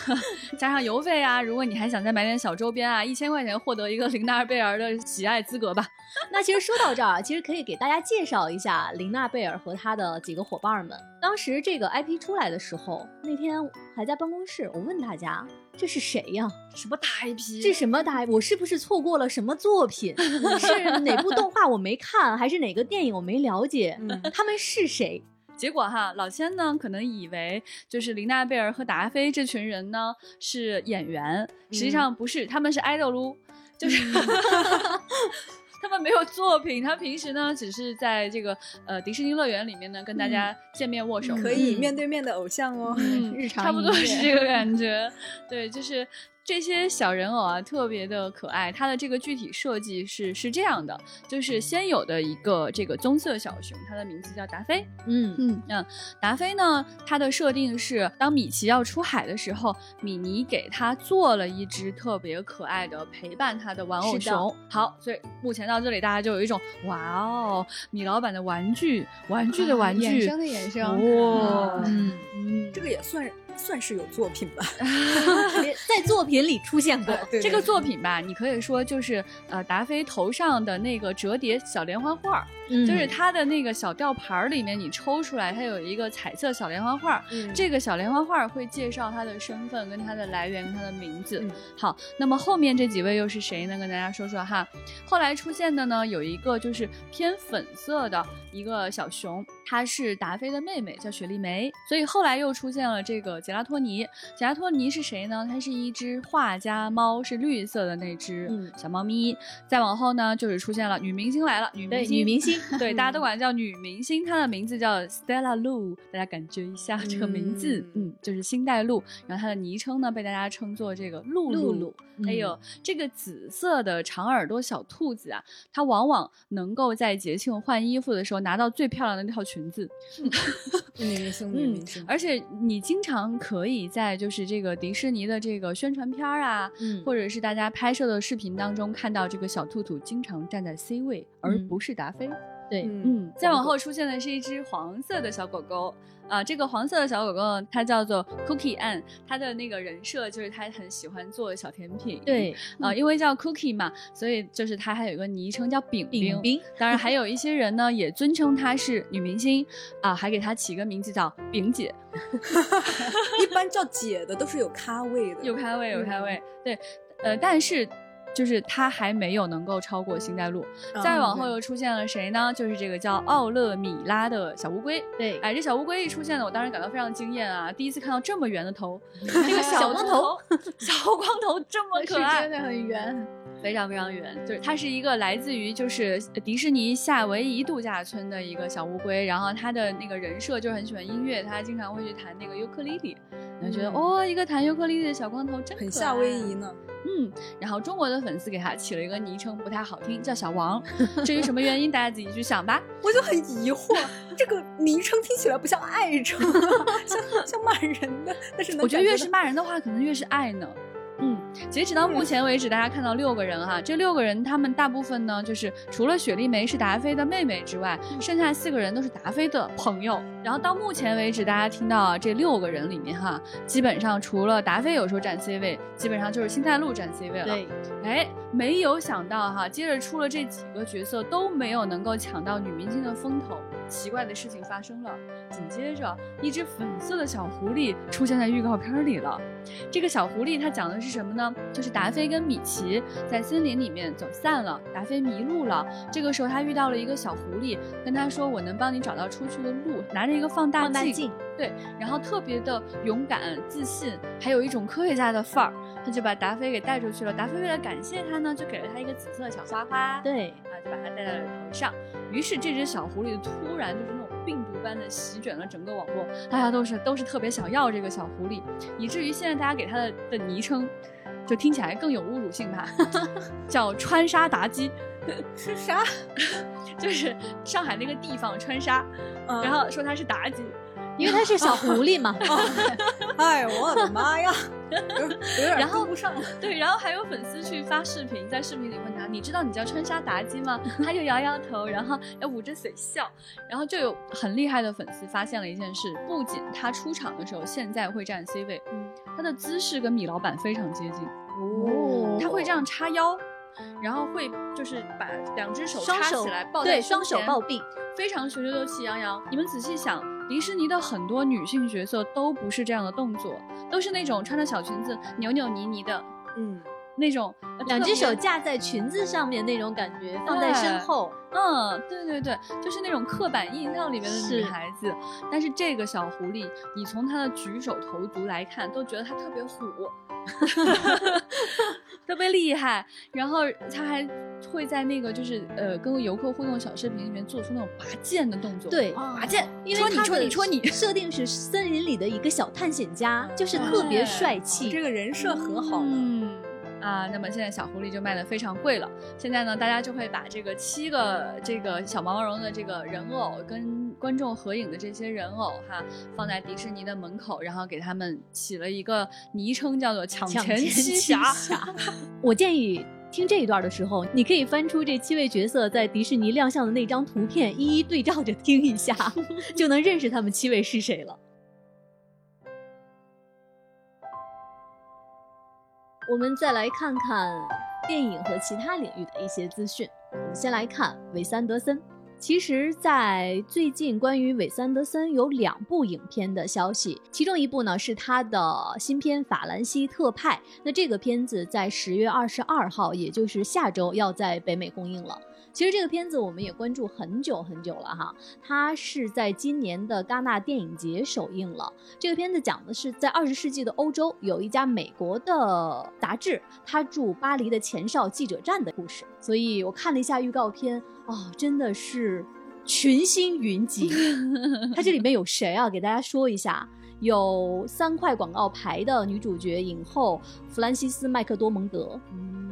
加上邮费啊，如果你还想再买点小周边啊，一千块钱获得一个玲娜贝尔的喜爱资格吧。那其实说到这儿，其实可以给大家介绍一下玲娜贝尔和她的几个伙伴们。当时这个 I P 出来的时候，那天还在办公室，我问大家这是谁呀、啊？什么大 I P？ 这什么大 I P？ 我是不是错过了什么作品？是哪部动画我没看，还是哪个电影我没了解？嗯、他们是谁？结果哈，老千呢可能以为就是玲娜贝尔和达菲这群人呢是演员，实际上不是，嗯、他们是爱豆撸，就是、嗯、他们没有作品，他平时呢只是在这个呃迪士尼乐园里面呢跟大家见面握手，嗯、可以面对面的偶像哦，嗯、日常差不多是这个感觉，对，就是。这些小人偶啊特别的可爱，它的这个具体设计是是这样的，就是先有的一个这个棕色小熊，它的名字叫达菲，嗯嗯嗯，达菲呢它的设定是当米奇要出海的时候，米妮给他做了一只特别可爱的陪伴他的玩偶熊。好，所以目前到这里大家就有一种哇哦，米老板的玩具，玩具的玩具，啊、衍生的衍生，哇、哦，嗯嗯，这个也算。算是有作品吧在作品里出现过、啊、对对对，这个作品吧你可以说就是呃，达菲头上的那个折叠小连环画、嗯、就是它的那个小吊牌里面你抽出来它有一个彩色小连环画、嗯、这个小连环画会介绍它的身份跟它的来源跟它的名字、嗯、好，那么后面这几位又是谁呢？跟大家说说哈。后来出现的呢有一个就是偏粉色的一个小熊，她是达菲的妹妹叫雪莉梅，所以后来又出现了这个杰拉托尼。杰拉托尼是谁呢？它是一只画家猫，是绿色的那只小猫咪、嗯、再往后呢就是出现了女明星来了，女明星，对，女明星对，大家都管叫女明星，她的名字叫 Stella Lu， 大家感觉一下这个名字， 嗯， 嗯，就是星黛露，然后她的昵称呢被大家称作这个露露露。还有、嗯、这个紫色的长耳朵小兔子啊，它往往能够在节庆换衣服的时候拿到最漂亮的那套裙子，女明星，女明星。而且你经常可以在就是这个迪士尼的这个宣传片啊、嗯、或者是大家拍摄的视频当中看到这个小兔兔经常站在 C 位、嗯、而不是达菲。对，嗯，再往后出现的是一只黄色的小狗狗啊，这个黄色的小狗狗它叫做 Cookie Anne， 它的那个人设就是它很喜欢做小甜品，对啊、嗯，因为叫 Cookie 嘛，所以就是它还有一个昵称叫饼饼。饼饼，当然还有一些人呢也尊称她是女明星啊，还给她起个名字叫饼姐。一般叫姐的都是有咖位的，有咖位，有咖位。嗯、对，呃，但是。就是他还没有能够超过星黛露，再往后又出现了谁呢？就是这个叫奥勒米拉的小乌龟。对，哎，这小乌龟一出现呢，我当时感到非常惊艳啊！第一次看到这么圆的头，这个小光头，小光头这么可爱，是真的很圆。非常非常远，就是它是一个来自于就是迪士尼夏威夷度假村的一个小乌龟，然后它的那个人设就很喜欢音乐，它经常会去弹那个尤克里里，然后觉得、嗯、哦，一个弹尤克里里的小光头真可爱，很夏威夷呢。嗯，然后中国的粉丝给他起了一个昵称不太好听，叫小王，至于什么原因大家自己去想吧。我就很疑惑这个昵称听起来不像爱称像, 像骂人的，但是能我觉得越是骂人的话可能越是爱呢。嗯，截止到目前为止大家看到六个人哈，这六个人他们大部分呢就是除了雪莉梅是达菲的妹妹之外，剩下四个人都是达菲的朋友。然后到目前为止大家听到这六个人里面哈，基本上除了达菲有时候占 C 位，基本上就是辛黛露占 C 位了。对，哎，没有想到哈，接着出了这几个角色都没有能够抢到女明星的风头，奇怪的事情发生了，紧接着一只粉色的小狐狸出现在预告片里了。这个小狐狸它讲的是什么呢？就是达菲跟米奇在森林里面走散了，达菲迷路了，这个时候他遇到了一个小狐狸，跟他说我能帮你找到出去的路，拿着一个放大镜, 放大镜对，然后特别的勇敢自信，还有一种科学家的范儿，他就把达菲给带出去了。达菲为了感谢他呢，就给了他一个紫色的小花花，对啊，就把他带到了头上。于是这只小狐狸突然就是那种病毒般的席卷了整个网络，大家都是都是特别想要这个小狐狸，以至于现在大家给他的的昵称就听起来更有侮辱性吧，叫川沙达基。是啥？就是上海那个地方川沙、嗯、然后说他是达基，因为他是小狐狸嘛、哦哦、哎我的妈呀然后不上对，然后还有粉丝去发视频，在视频里问他你知道你叫川沙达基吗？他就摇摇头，然后要捂着嘴笑。然后就有很厉害的粉丝发现了一件事，不仅他出场的时候现在会站 C 位、嗯、他的姿势跟米老板非常接近、哦、他会这样叉腰，然后会就是把两只手插起来抱在胸前，对，双手抱臂，非常雄赳赳气昂扬。你们仔细想，迪士尼的很多女性角色都不是这样的动作，都是那种穿着小裙子扭扭捏捏的，嗯，那种两只手架在裙子上面那种感觉，放在身后，嗯，对对对，就是那种刻板印象里面的女孩子。但是这个小狐狸，你从她的举手投足来看，都觉得她特别虎，特别厉害。然后她还会在那个就是呃跟游客互动小视频里面做出那种拔剑的动作，对，拔剑，因为他的设定是森林里的一个小探险家，就是特别帅气，这个人设很好呢。嗯啊，那么现在小狐狸就卖得非常贵了。现在呢，大家就会把这个七个这个小毛毛绒的这个人偶跟观众合影的这些人偶哈，放在迪士尼的门口，然后给他们起了一个昵称，叫做抢钱七侠。我建议听这一段的时候，你可以翻出这七位角色在迪士尼亮相的那张图片，一一对照着听一下，就能认识他们七位是谁了。我们再来看看电影和其他领域的一些资讯。我们先来看韦斯安德森。其实在最近关于韦斯安德森有两部影片的消息，其中一部呢是他的新片《法兰西特派》，那这个片子在十月二十二号，也就是下周要在北美公映了。其实这个片子我们也关注很久很久了哈，它是在今年的戛纳电影节首映了。这个片子讲的是在二十世纪的欧洲，有一家美国的杂志，它驻巴黎的前哨记者站的故事。所以我看了一下预告片，哦，真的是群星云集。它这里面有谁啊？给大家说一下。有三块广告牌的女主角影后弗兰西斯·麦克多蒙德，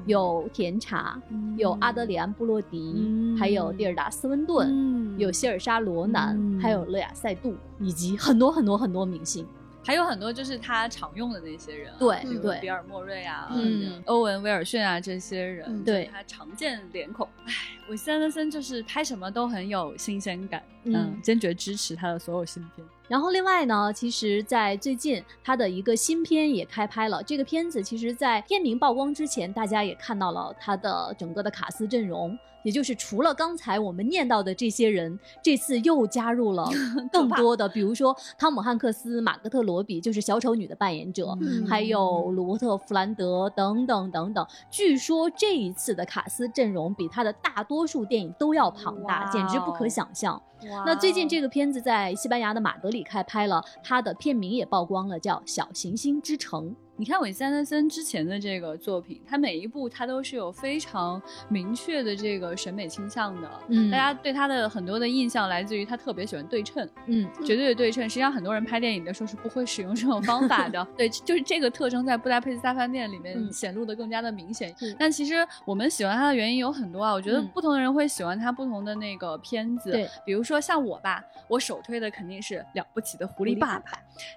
有甜茶，有阿德里安·布洛迪，还有蒂尔达·斯温顿，有希尔莎·罗南，还有勒雅·塞杜，以及很多很多很多明星，还有很多就是他常用的那些人、啊，对对，比如比尔莫瑞啊，嗯，欧文威尔逊啊，这些人，嗯、对，他常见脸孔。哎，韦斯安德森就是拍什么都很有新鲜感，嗯，嗯坚决支持他的所有新片。然后另外呢，其实在最近他的一个新片也开拍了。这个片子其实在片名曝光之前，大家也看到了他的整个的卡司阵容，也就是除了刚才我们念到的这些人，这次又加入了更多的比如说汤姆汉克斯、马格特罗比，就是小丑女的扮演者、嗯、还有罗伯特弗兰德等等等等。据说这一次的卡司阵容比他的大多数电影都要庞大、wow、简直不可想象、wow、那最近这个片子在西班牙的马德里开拍了，它的片名也曝光了，叫《小行星之城》。你看韦斯安德森之前的这个作品，他每一部他都是有非常明确的这个审美倾向的，嗯，大家对他的很多的印象来自于他特别喜欢对称，嗯，绝对的对称。实际上很多人拍电影的时候是不会使用这种方法的，对，就是这个特征在布达佩斯大饭店里面显露的更加的明显，嗯，但其实我们喜欢他的原因有很多啊，我觉得不同的人会喜欢他不同的那个片子，对，比如说像我吧，我首推的肯定是了不起的狐狸爸爸，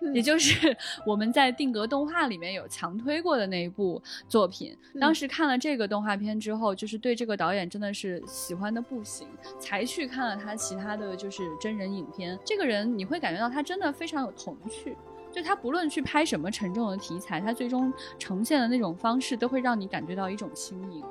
嗯，也就是我们在定格动画里面有强推过的那一部作品，当时看了这个动画片之后，就是对这个导演真的是喜欢的不行，才去看了他其他的就是真人影片。这个人你会感觉到他真的非常有童趣，就他不论去拍什么沉重的题材，他最终呈现的那种方式都会让你感觉到一种新颖。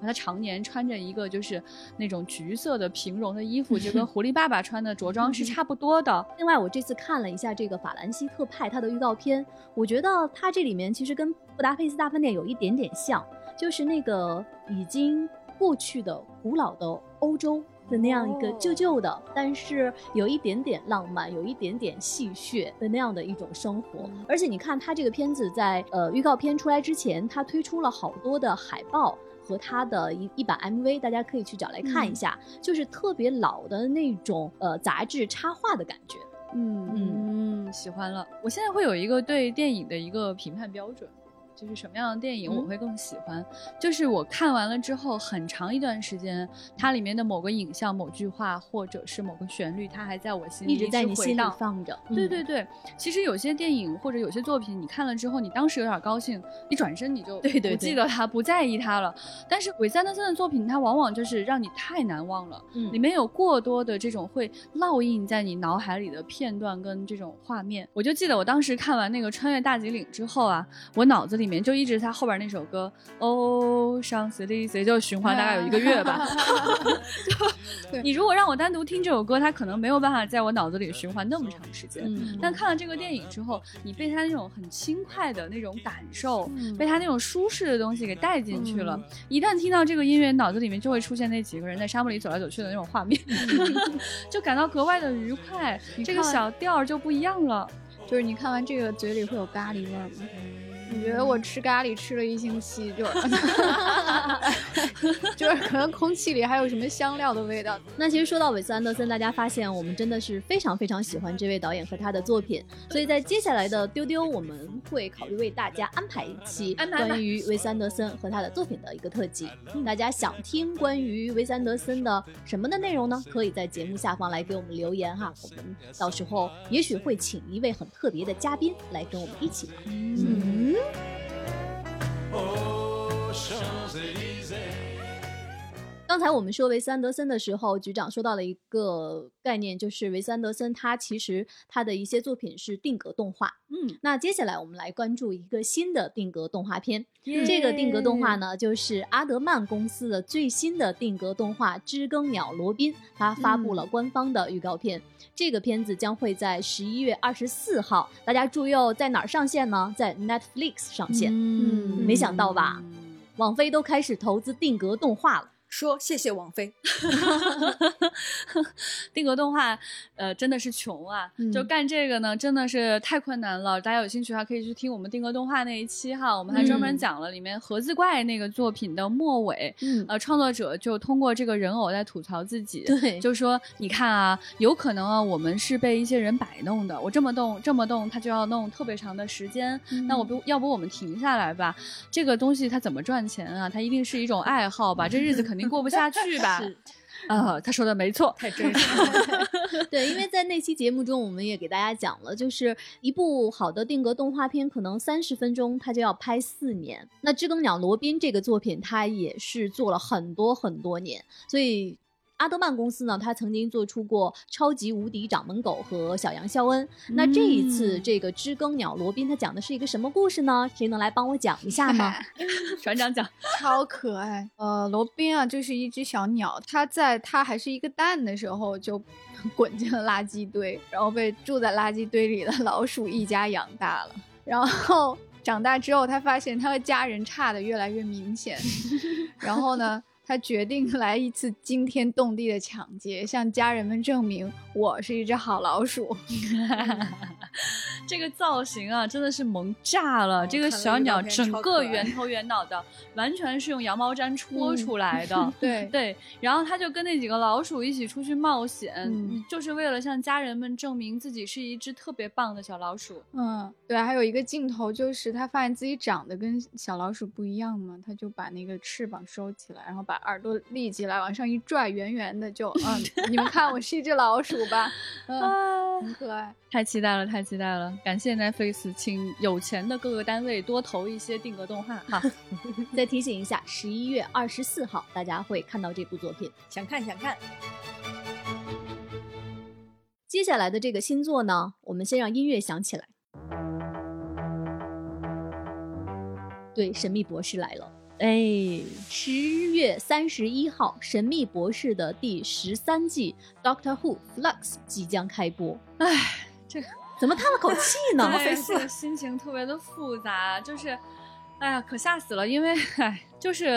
他常年穿着一个就是那种橘色的平绒的衣服，这跟狐狸爸爸穿的着装是差不多的。另外我这次看了一下这个法兰西特派他的预告片，我觉得他这里面其实跟布达佩斯大饭店有一点点像，就是那个已经过去的古老的欧洲的那样一个旧旧的，但是有一点点浪漫，有一点点戏谑的那样的一种生活。而且你看他这个片子在呃预告片出来之前，他推出了好多的海报和他的一一版 M V， 大家可以去找来看一下，嗯，就是特别老的那种呃杂志插画的感觉。嗯嗯，喜欢了。我现在会有一个对电影的一个评判标准，就是什么样的电影我会更喜欢，嗯，就是我看完了之后很长一段时间它里面的某个影像某句话或者是某个旋律它还在我心里一直在你心里放着，嗯，对对对。其实有些电影或者有些作品你看了之后你当时有点高兴，你转身你就不记得它，对对对，不在意它了。但是韦斯安德森的作品它往往就是让你太难忘了，嗯，里面有过多的这种会烙印在你脑海里的片段跟这种画面。我就记得我当时看完那个穿越大吉岭之后啊，我脑子里里面就一直他后边那首歌哦上次的谁就循环大概有一个月吧就你如果让我单独听这首歌，他可能没有办法在我脑子里循环那么长时间，嗯，但看了这个电影之后你被他那种很轻快的那种感受，嗯，被他那种舒适的东西给带进去了，嗯，一旦听到这个音乐脑子里面就会出现那几个人在沙漠里走来走去的那种画面，嗯，就感到格外的愉快，这个小调就不一样了。就是你看完这个嘴里会有咖喱味吗？你觉得我吃咖喱吃了一星期，就是就是可能空气里还有什么香料的味道。那其实说到韦斯安德森，大家发现我们真的是非常非常喜欢这位导演和他的作品，所以在接下来的丢丢我们会考虑为大家安排一期关于韦斯安德森和他的作品的一个特辑，嗯，大家想听关于韦斯安德森的什么的内容呢？可以在节目下方来给我们留言哈，我们到时候也许会请一位很特别的嘉宾来跟我们一起，嗯。刚才我们说维斯安德森的时候，局长说到了一个概念，就是维斯安德森他其实他的一些作品是定格动画，嗯，那接下来我们来关注一个新的定格动画片，yeah. 这个定格动画呢就是阿德曼公司的最新的定格动画知更鸟罗宾，他发布了官方的预告片，嗯，这个片子将会在十一月二十四号，大家注意哦，在哪儿上线呢？在 Netflix 上线，嗯，没想到吧，网飞都开始投资定格动画了，说谢谢网飞定格动画呃，真的是穷啊，嗯，就干这个呢真的是太困难了。大家有兴趣的话可以去听我们定格动画那一期哈，我们还专门讲了里面盒子怪那个作品的末尾，嗯，呃，创作者就通过这个人偶在吐槽自己，对，就说你看啊，有可能啊我们是被一些人摆弄的，我这么动这么动他就要弄特别长的时间，嗯，那我不要不我们停下来吧，这个东西他怎么赚钱啊，他一定是一种爱好吧，这日子肯定您过不下去吧啊，呃，他说的没错，太真实了对，因为在那期节目中我们也给大家讲了，就是一部好的定格动画片可能三十分钟它就要拍四年，那知更鸟罗宾这个作品它也是做了很多很多年，所以阿德曼公司呢，他曾经做出过超级无敌掌门狗和小羊肖恩，嗯，那这一次这个知更鸟罗宾他讲的是一个什么故事呢？谁能来帮我讲一下吗？船长讲。超可爱。呃，罗宾啊就是一只小鸟，他在他还是一个蛋的时候就滚进了垃圾堆，然后被住在垃圾堆里的老鼠一家养大了，然后长大之后他发现他和家人差得越来越明显然后呢他决定来一次惊天动地的抢劫，向家人们证明我是一只好老鼠。这个造型啊真的是萌炸了、哦、这个小鸟整个圆头圆脑的完全是用羊毛毡戳出来的、嗯、对对，然后他就跟那几个老鼠一起出去冒险、嗯、就是为了向家人们证明自己是一只特别棒的小老鼠。嗯，对，还有一个镜头就是他发现自己长得跟小老鼠不一样嘛，他就把那个翅膀收起来，然后把耳朵立起来往上一拽，圆圆的就嗯，你们看我是一只老鼠吧。嗯、啊，很可爱，太期待了太期待了，感谢 Netflix 请有钱的各个单位多投一些定格动画哈。再提醒一下，十一月二十四号大家会看到这部作品，想看想看。接下来的这个新作呢，我们先让音乐响起来。对，神秘博士来了。哎，十月三十一号，《神秘博士》的第十三季《Doctor Who Flux》即将开播。哎，这怎么叹了口气呢？怎么回事？这个心情特别的复杂，就是，哎呀，可吓死了！因为，哎，就是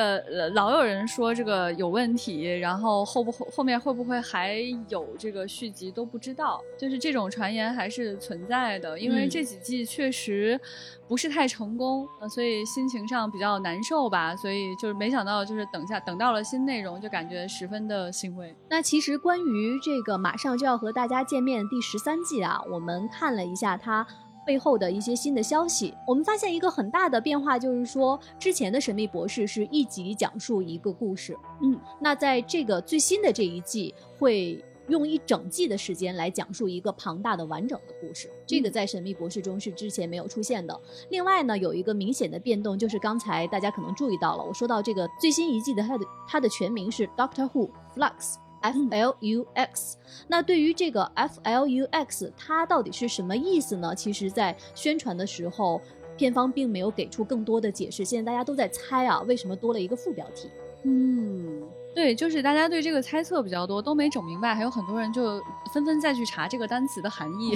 老有人说这个有问题，然后后不后后面会不会还有这个续集都不知道，就是这种传言还是存在的，因为这几季确实。嗯，不是太成功，所以心情上比较难受吧，所以就是没想到就是等下等到了新内容就感觉十分的欣慰。那其实关于这个马上就要和大家见面第十三季啊，我们看了一下它背后的一些新的消息，我们发现一个很大的变化，就是说之前的神秘博士是一集讲述一个故事，嗯，那在这个最新的这一季会用一整季的时间来讲述一个庞大的完整的故事，这个在神秘博士中是之前没有出现的。另外呢，有一个明显的变动，就是刚才大家可能注意到了，我说到这个最新一季的它的它的全名是 Doctor Who Flux F L U X、嗯、那对于这个 F L U X 它到底是什么意思呢？其实在宣传的时候片方并没有给出更多的解释，现在大家都在猜啊，为什么多了一个副标题。嗯，对，就是大家对这个猜测比较多，都没整明白，还有很多人就纷纷再去查这个单词的含义。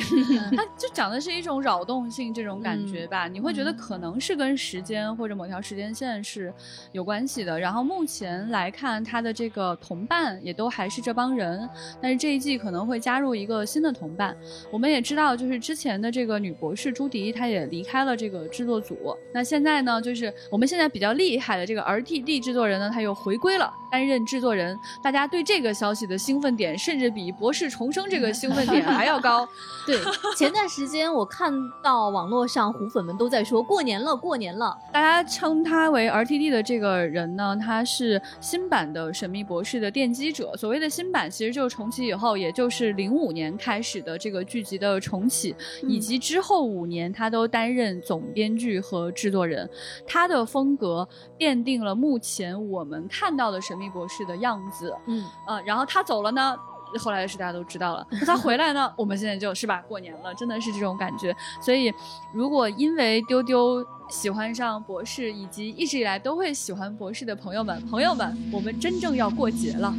它就讲的是一种扰动性这种感觉吧、嗯、你会觉得可能是跟时间或者某条时间线是有关系的，然后目前来看它的这个同伴也都还是这帮人，但是这一季可能会加入一个新的同伴。我们也知道就是之前的这个女博士朱迪她也离开了这个制作组，那现在呢就是我们现在比较厉害的这个 R T D 制作人呢，她又回归了担任制作人，大家对这个消息的兴奋点甚至比博士重生这个兴奋点还要高。对，前段时间我看到网络上虎粉们都在说过年了过年了，大家称他为 R T D 的这个人呢，他是新版的神秘博士的奠基者，所谓的新版其实就是重启以后，也就是零五年开始的这个剧集的重启、嗯、以及之后五年他都担任总编剧和制作人，他的风格奠定了目前我们看到的神秘博士的样子。嗯呃，然后他走了呢，后来的事大家都知道了，可他回来呢，我们现在就是吧，过年了，真的是这种感觉。所以如果因为丢丢喜欢上博士，以及一直以来都会喜欢博士的朋友们朋友们我们真正要过节了。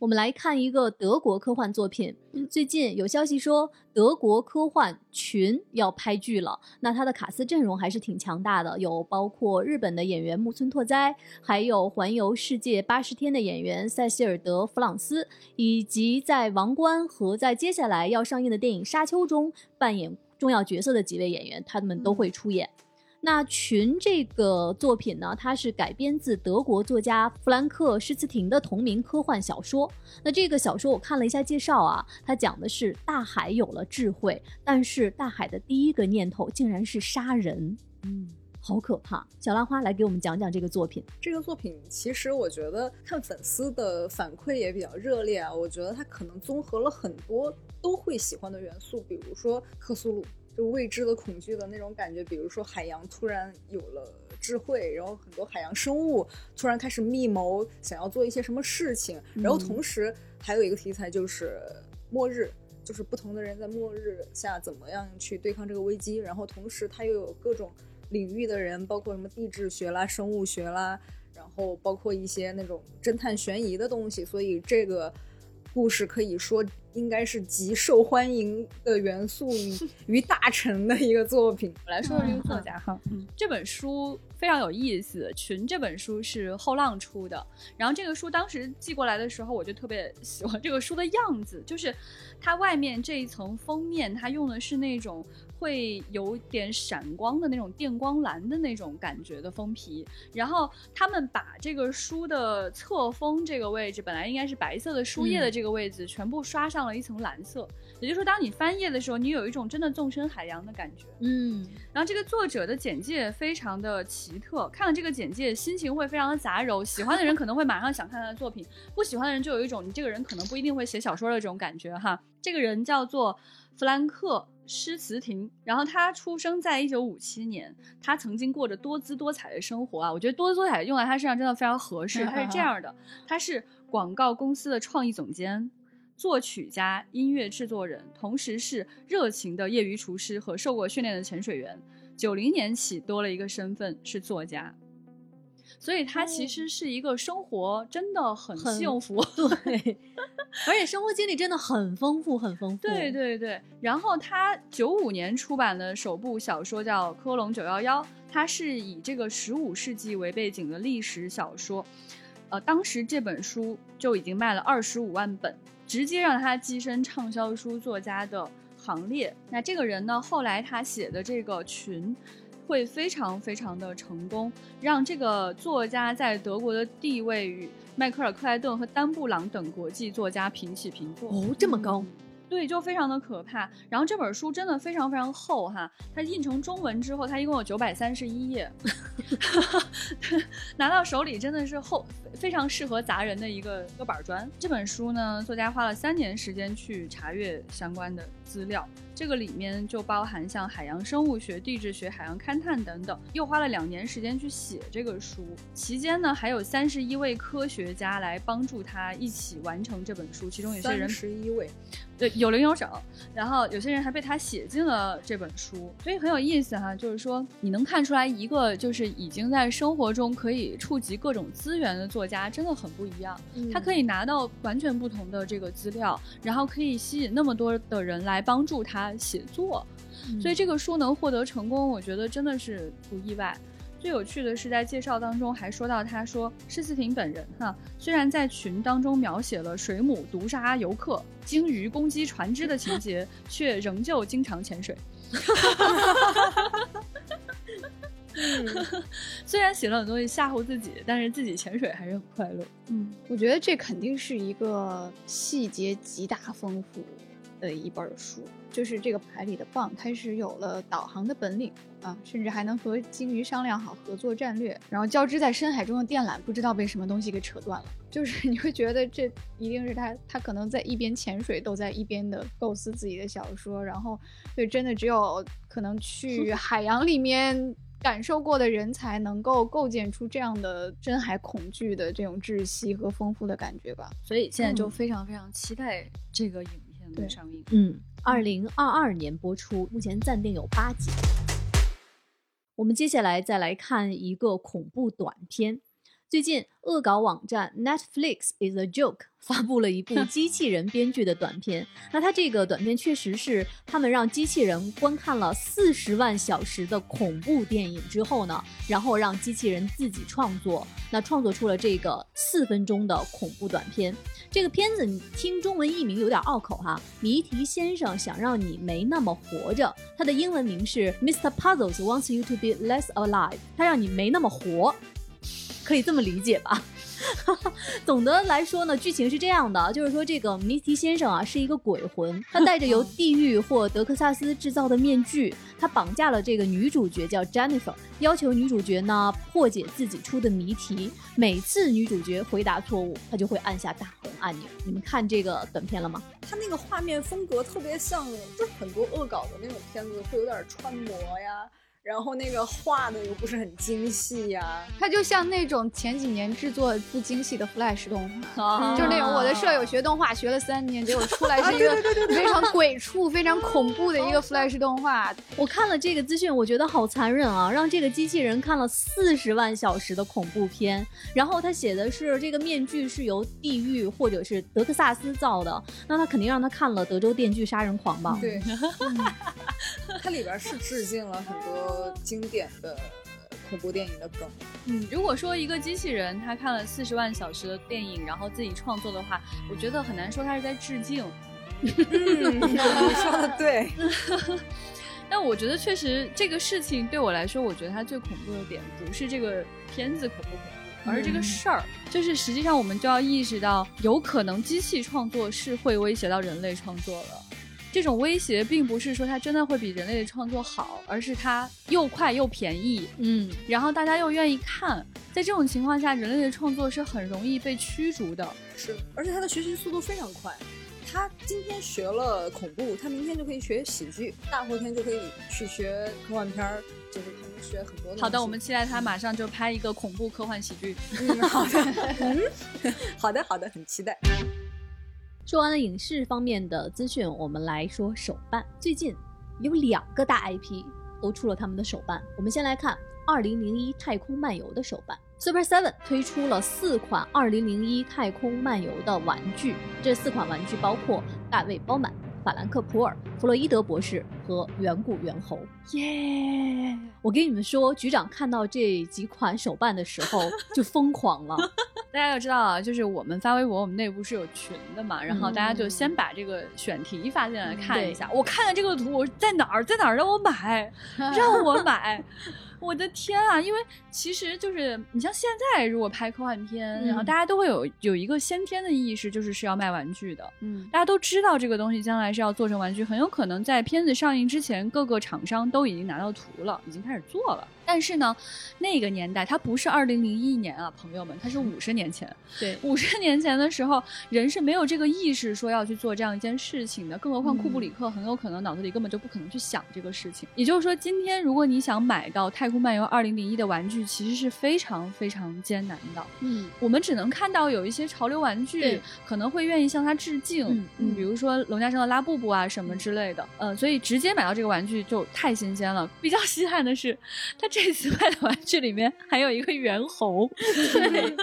我们来看一个德国科幻作品，最近有消息说德国科幻群要拍剧了，那它的卡司阵容还是挺强大的，有包括日本的演员木村拓哉，还有环游世界八十天的演员塞西尔德·弗朗斯，以及在《王冠》和在接下来要上映的电影《沙丘》中扮演重要角色的几位演员，他们都会出演。那群这个作品呢，它是改编自德国作家弗兰克·施茨廷的同名科幻小说。那这个小说我看了一下介绍啊，它讲的是大海有了智慧，但是大海的第一个念头竟然是杀人。嗯，好可怕。小浪花来给我们讲讲这个作品。这个作品其实我觉得看粉丝的反馈也比较热烈啊，我觉得它可能综合了很多都会喜欢的元素，比如说克苏鲁就未知的恐惧的那种感觉，比如说海洋突然有了智慧，然后很多海洋生物突然开始密谋想要做一些什么事情、嗯、然后同时还有一个题材就是末日，就是不同的人在末日下怎么样去对抗这个危机，然后同时它又有各种领域的人，包括什么地质学啦生物学啦，然后包括一些那种侦探悬疑的东西，所以这个故事可以说应该是极受欢迎的元素于大成的一个作品。我来说说这个作家哈，嗯，这本书非常有意思。群这本书是后浪出的，然后这个书当时寄过来的时候，我就特别喜欢这个书的样子，就是它外面这一层封面，它用的是那种会有点闪光的那种电光蓝的那种感觉的封皮，然后他们把这个书的侧封这个位置，本来应该是白色的书页的这个位置，嗯，全部刷上了一层蓝色，也就是说当你翻页的时候，你有一种真的纵深海洋的感觉。嗯，然后这个作者的简介非常的奇特，看了这个简介心情会非常的杂糅，喜欢的人可能会马上想看他的作品，不喜欢的人就有一种你这个人可能不一定会写小说的这种感觉哈。这个人叫做弗兰克施茨廷，然后他出生在一九五七年，他曾经过着多姿多彩的生活啊，我觉得多姿多彩用在他身上真的非常合适。他是这样的，他是广告公司的创意总监、作曲家、音乐制作人，同时是热情的业余厨师和受过训练的潜水员。九零年起多了一个身份，是作家。所以他其实是一个生活真的很幸福，哦，对，而且生活经历真的很丰富很丰富。对对对，然后他九五年出版的首部小说叫《科隆九一一》，它是以这个十五世纪为背景的历史小说，呃，当时这本书就已经卖了二十五万本，直接让他跻身畅销书作家的行列。那这个人呢，后来他写的这个《群》会非常非常的成功，让这个作家在德国的地位与迈克尔克莱顿和丹布朗等国际作家平起平坐。哦，这么高，嗯，对，就非常的可怕。然后这本书真的非常非常厚哈，它印成中文之后它一共有九百三十一页拿到手里真的是厚，非常适合砸人的一个一个板砖。这本书呢，作家花了三年时间去查阅相关的资料，这个里面就包含像海洋生物学、地质学、海洋勘探等等，又花了两年时间去写这个书。期间呢，还有三十一位科学家来帮助他一起完成这本书，其中有些人三十一位，对，有零有整，然后有些人还被他写进了这本书，所以很有意思哈。就是说，你能看出来一个就是已经在生活中可以触及各种资源的作家真的很不一样，嗯，他可以拿到完全不同的这个资料，然后可以吸引那么多的人来帮助他写作，所以这个书能获得成功，我觉得真的是不意外。最有趣的是在介绍当中还说到，他说施茨廷本人哈，虽然在群当中描写了水母毒杀游客、鲸鱼攻击船只的情节，却仍旧经常潜水嗯，虽然写了很多东西吓唬自己，但是自己潜水还是很快乐。嗯，我觉得这肯定是一个细节极大丰富的一本书，就是这个海里的蚌开始有了导航的本领啊，甚至还能和鲸鱼商量好合作战略。然后交织在深海中的电缆不知道被什么东西给扯断了，就是你会觉得这一定是他他可能在一边潜水都在一边的构思自己的小说，然后对，真的只有可能去海洋里面感受过的人才能够构建出这样的深海恐惧的这种窒息和丰富的感觉吧。所以现在就非常非常期待这个影片的上映。嗯，二零二二年播出，目前暂定有八集。我们接下来再来看一个恐怖短片。最近恶搞网站 Netflix is a joke 发布了一部机器人编剧的短片那它这个短片确实是他们让机器人观看了四十万小时的恐怖电影之后呢，然后让机器人自己创作，那创作出了这个四分钟的恐怖短片。这个片子你听中文译名有点拗口哈，谜题先生想让你没那么活着，它的英文名是 Mister Puzzles wants you to be less alive， 它让你没那么活，可以这么理解吧总的来说呢，剧情是这样的，就是说这个谜题先生啊是一个鬼魂，他戴着由地狱或德克萨斯制造的面具，他绑架了这个女主角叫 Jennifer， 要求女主角呢破解自己出的谜题，每次女主角回答错误他就会按下大红按钮。你们看这个短片了吗？他那个画面风格特别像就是很多恶搞的那种片子会有点穿模呀，然后那个画的又不是很精细呀、啊，它就像那种前几年制作不精细的 Flash 动画，啊、就是那种我的舍友学动画学了三年，结果出来是一个非常鬼畜、非常恐怖的一个 Flash 动画。我看了这个资讯，我觉得好残忍啊！让这个机器人看了四十万小时的恐怖片，然后他写的是这个面具是由地狱或者是德克萨斯造的，那他肯定让他看了《德州电锯杀人狂》吧？对。嗯它里边是致敬了很多经典的恐怖电影的梗。嗯，如果说一个机器人他看了四十万小时的电影，然后自己创作的话，我觉得很难说他是在致敬。嗯，你说的对。但我觉得确实这个事情对我来说，我觉得它最恐怖的点不是这个片子恐怖恐怖，而是这个事儿。就是实际上我们就要意识到，有可能机器创作是会威胁到人类创作了。这种威胁并不是说它真的会比人类的创作好，而是它又快又便宜，嗯，然后大家又愿意看。在这种情况下，人类的创作是很容易被驱逐的。是，而且它的学习速度非常快，他今天学了恐怖，他明天就可以学喜剧，大后天就可以去学科幻片，就是他们学很多东西。好的，我们期待他马上就拍一个恐怖科幻喜剧。嗯，好的，嗯，好的，好的，很期待。说完了影视方面的资讯，我们来说手办。最近有两个大 I P 都出了他们的手办。我们先来看二零零一太空漫游的手办。Super 七 推出了四款二零零一太空漫游的玩具，这四款玩具包括大卫包满、法兰克普尔、弗洛伊德博士和远古猿猴。耶、yeah! 我跟你们说，局长看到这几款手办的时候就疯狂了。大家要知道啊，就是我们发微博，我们内部是有群的嘛，然后大家就先把这个选题发进来看一下、嗯、我看了这个图，我在哪儿在哪儿让我买让我买我的天啊！因为其实就是你像现在如果拍科幻片、嗯、然后大家都会有有一个先天的意识，就是是要卖玩具的，嗯，大家都知道这个东西将来是要做成玩具，很有可能在片子上映之前各个厂商都已经拿到图了，已经开始做了。但是呢，那个年代它不是二零零一年啊，朋友们，它是五十年前。对，五十年前的时候，人是没有这个意识说要去做这样一件事情的。更何况库布里克很有可能脑子里根本就不可能去想这个事情。嗯、也就是说，今天如果你想买到《太空漫游二零零一》的玩具，其实是非常非常艰难的。嗯，我们只能看到有一些潮流玩具可能会愿意向它致敬，嗯嗯、比如说龙家生的拉布布啊什么之类的。嗯、呃，所以直接买到这个玩具就太新鲜了。比较稀罕的是，它。这次卖的玩具里面还有一个猿猴，对，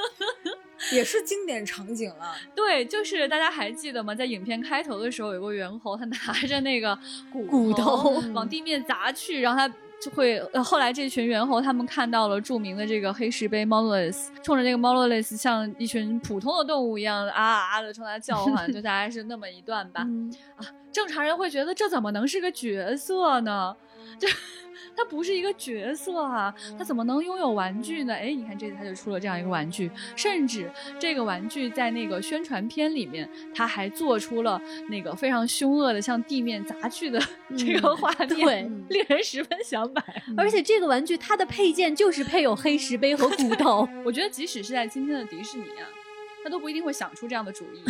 也是经典场景了。对，就是大家还记得吗？在影片开头的时候，有个猿猴，他拿着那个骨骨头往地面砸去，然后他就会、呃、后来这群猿猴他们看到了著名的这个黑石碑 Monolith， 冲着这个 Monolith 像一群普通的动物一样啊啊的冲他叫唤，就大概是那么一段吧。嗯、啊，正常人会觉得这怎么能是个角色呢？就。他不是一个角色啊，他怎么能拥有玩具呢？哎，你看这次他就出了这样一个玩具，甚至这个玩具在那个宣传片里面，他还做出了那个非常凶恶的向地面砸去的这个画面、嗯、令人十分想买、嗯、而且这个玩具它的配件就是配有黑石碑和骨头。我觉得即使是在今天的迪士尼啊，他都不一定会想出这样的主意。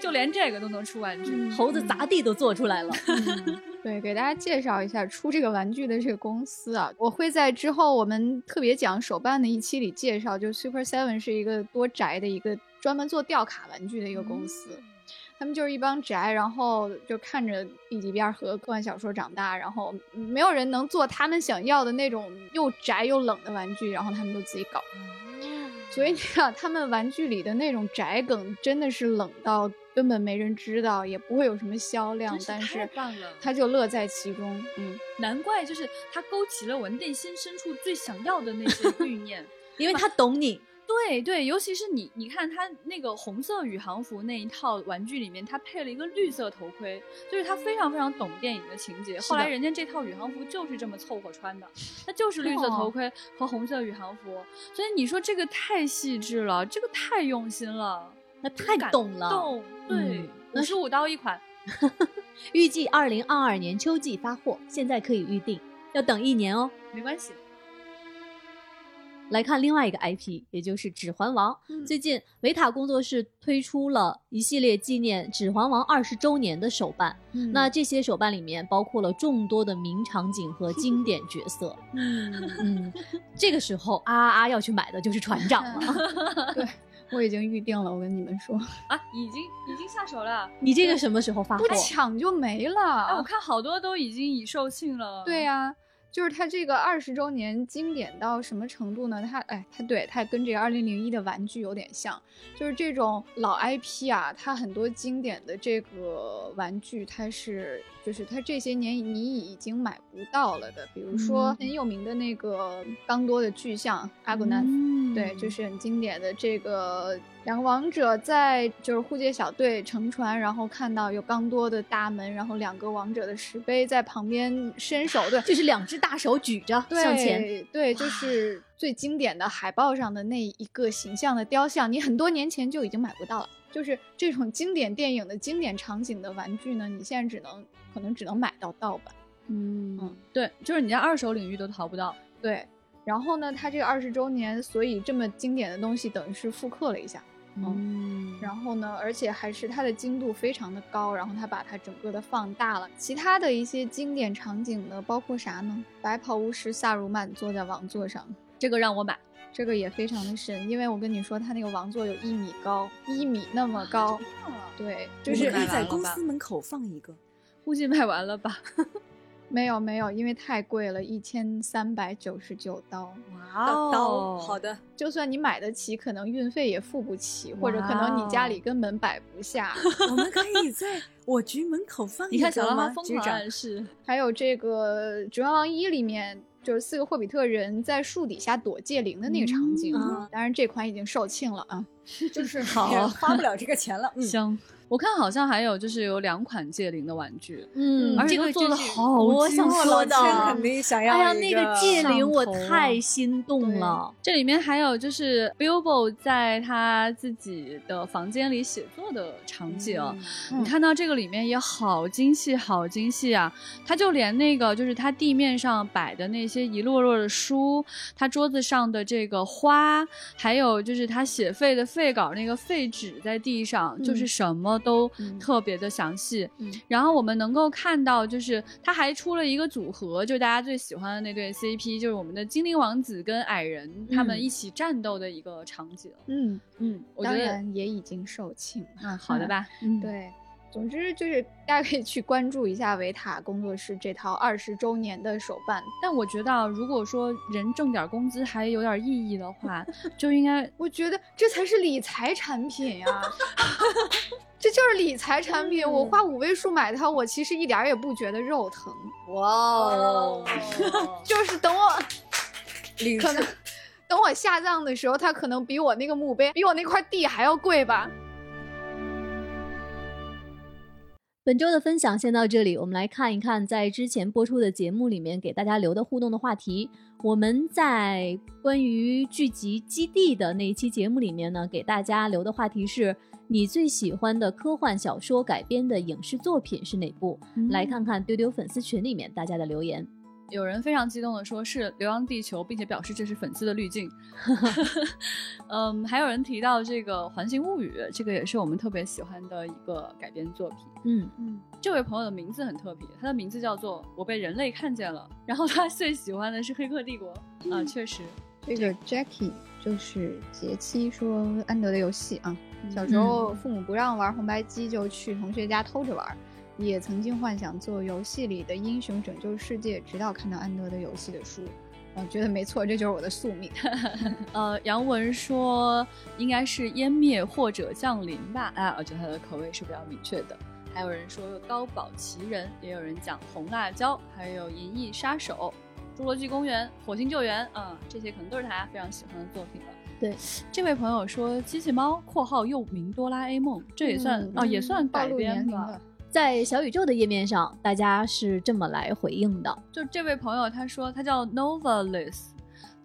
就连这个都能出玩具、嗯、猴子砸地都做出来了、嗯、对，给大家介绍一下出这个玩具的这个公司啊，我会在之后我们特别讲手办的一期里介绍。就 Super 七 是一个多宅的一个专门做吊卡玩具的一个公司、嗯，他们就是一帮宅，然后就看着 B 级片和科幻小说长大，然后没有人能做他们想要的那种又宅又冷的玩具，然后他们就自己搞。所以你看他们玩具里的那种宅梗真的是冷到根本没人知道，也不会有什么销量，但是他就乐在其中。嗯，难怪就是他勾起了我内心深处最想要的那些欲念。因为他懂你。对对，尤其是你你看他那个红色宇航服那一套玩具里面，他配了一个绿色头盔，就是他非常非常懂电影的情节。后来人家这套宇航服就是这么凑合穿的，它就是绿色头盔和红色宇航服、哦、所以你说这个太细致了，这个太用心了，那太懂了，懂，对，五十五刀一款。预计二零二二年秋季发货，现在可以预定，要等一年哦，没关系。来看另外一个 I P， 也就是指环王、嗯、最近维塔工作室推出了一系列纪念指环王二十周年的手办、嗯、那这些手办里面包括了众多的名场景和经典角色。嗯嗯，这个时候啊啊要去买的就是船长了。对，我已经预定了，我跟你们说啊，已经已经下手了。你这个什么时候发货？不抢就没了、哎、我看好多都已经已售罄了。对啊，就是它这个二十周年经典到什么程度呢？它哎，它对它跟这个二零零一的玩具有点像，就是这种老 I P 啊，它很多经典的这个玩具，它是就是它这些年你已经买不到了的，比如说很有名的那个刚多的巨像 Agonath、嗯、对，就是很经典的这个两个王者在就是护戒小队乘船，然后看到有刚多的大门，然后两个王者的石碑在旁边伸手，对，就是两只大手举着向前，对，就是最经典的海报上的那一个形象的雕像，你很多年前就已经买不到了。就是这种经典电影的经典场景的玩具呢，你现在只能可能只能买到盗版。嗯嗯，对，就是你在二手领域都淘不到。对，然后呢，它这个二十周年，所以这么经典的东西等于是复刻了一下。嗯，然后呢，而且还是它的精度非常的高，然后它把它整个的放大了。其他的一些经典场景呢，包括啥呢？白袍巫师萨鲁曼坐在王座上，这个让我买，这个也非常的神，因为我跟你说，它那个王座有一米高，一米那么高，啊、对，就是可以在公司门口放一个，估计卖完了吧。没有没有，因为太贵了，一千三百九十九刀。哇、wow, 刀，好的，就算你买得起，可能运费也付不起， wow, 或者可能你家里根本摆不下。我们可以在我局门口放一个。你看小狼王疯狂暗示，还有这个《指环王一》里面，就是四个霍比特人在树底下躲戒灵的那个场景。嗯、当然，这款已经售罄了啊，就是好花不了这个钱了。嗯、行。我看好像还有就是有两款戒灵的玩具，嗯，而且都做了好精巧的，肯定想要一个。哎呀，那个戒灵我太心动了。这里面还有就是 Bilbo 在他自己的房间里写作的场景、嗯，你看到这个里面也好精细，好精细啊！他就连那个就是他地面上摆的那些一摞摞的书，他桌子上的这个花，还有就是他写废的废稿那个废纸在地上，嗯、就是什么都特别的详细、嗯嗯、然后我们能够看到就是他还出了一个组合，就是大家最喜欢的那对 C P， 就是我们的精灵王子跟矮人、嗯、他们一起战斗的一个场景。嗯嗯，我觉得当然也已经售罄了、嗯、好的吧、嗯、对，总之就是大家可以去关注一下维塔工作室这套二十周年的手办。但我觉得如果说人挣点工资还有点意义的话就应该，我觉得这才是理财产品呀、啊。这就是理财产品、嗯、我花五位数买它，我其实一点也不觉得肉疼。哇、哦、就是等我可能等我下葬的时候，它可能比我那个墓碑比我那块地还要贵吧。本周的分享先到这里，我们来看一看在之前播出的节目里面给大家留的互动的话题。我们在关于剧集基地的那一期节目里面呢，给大家留的话题是你最喜欢的科幻小说改编的影视作品是哪部、嗯、来看看丢丢粉丝群里面大家的留言。有人非常激动的说是流浪地球，并且表示这是粉丝的滤镜。嗯，还有人提到这个环形物语，这个也是我们特别喜欢的一个改编作品。嗯嗯，这位朋友的名字很特别，他的名字叫做我被人类看见了，然后他最喜欢的是黑客帝国、嗯、啊，确实这个 Jackie 就是杰七说安德的游戏啊，小时候父母不让玩红白机就去同学家偷着玩，也曾经幻想做游戏里的英雄拯救世界，直到看到安德的游戏的书，我觉得没错，这就是我的宿命。呃，杨文说应该是湮灭或者降临吧，啊，我觉得他的口味是比较明确的。还有人说高保奇人，也有人讲红辣椒，还有银翼杀手、侏罗纪公园、火星救援，嗯、呃，这些可能都是大家非常喜欢的作品了。对，这位朋友说机器猫（括号又名哆啦 A 梦），这也算、嗯、哦，也算改编吧。在小宇宙的页面上，大家是这么来回应的。就这位朋友他说他叫 Novalis，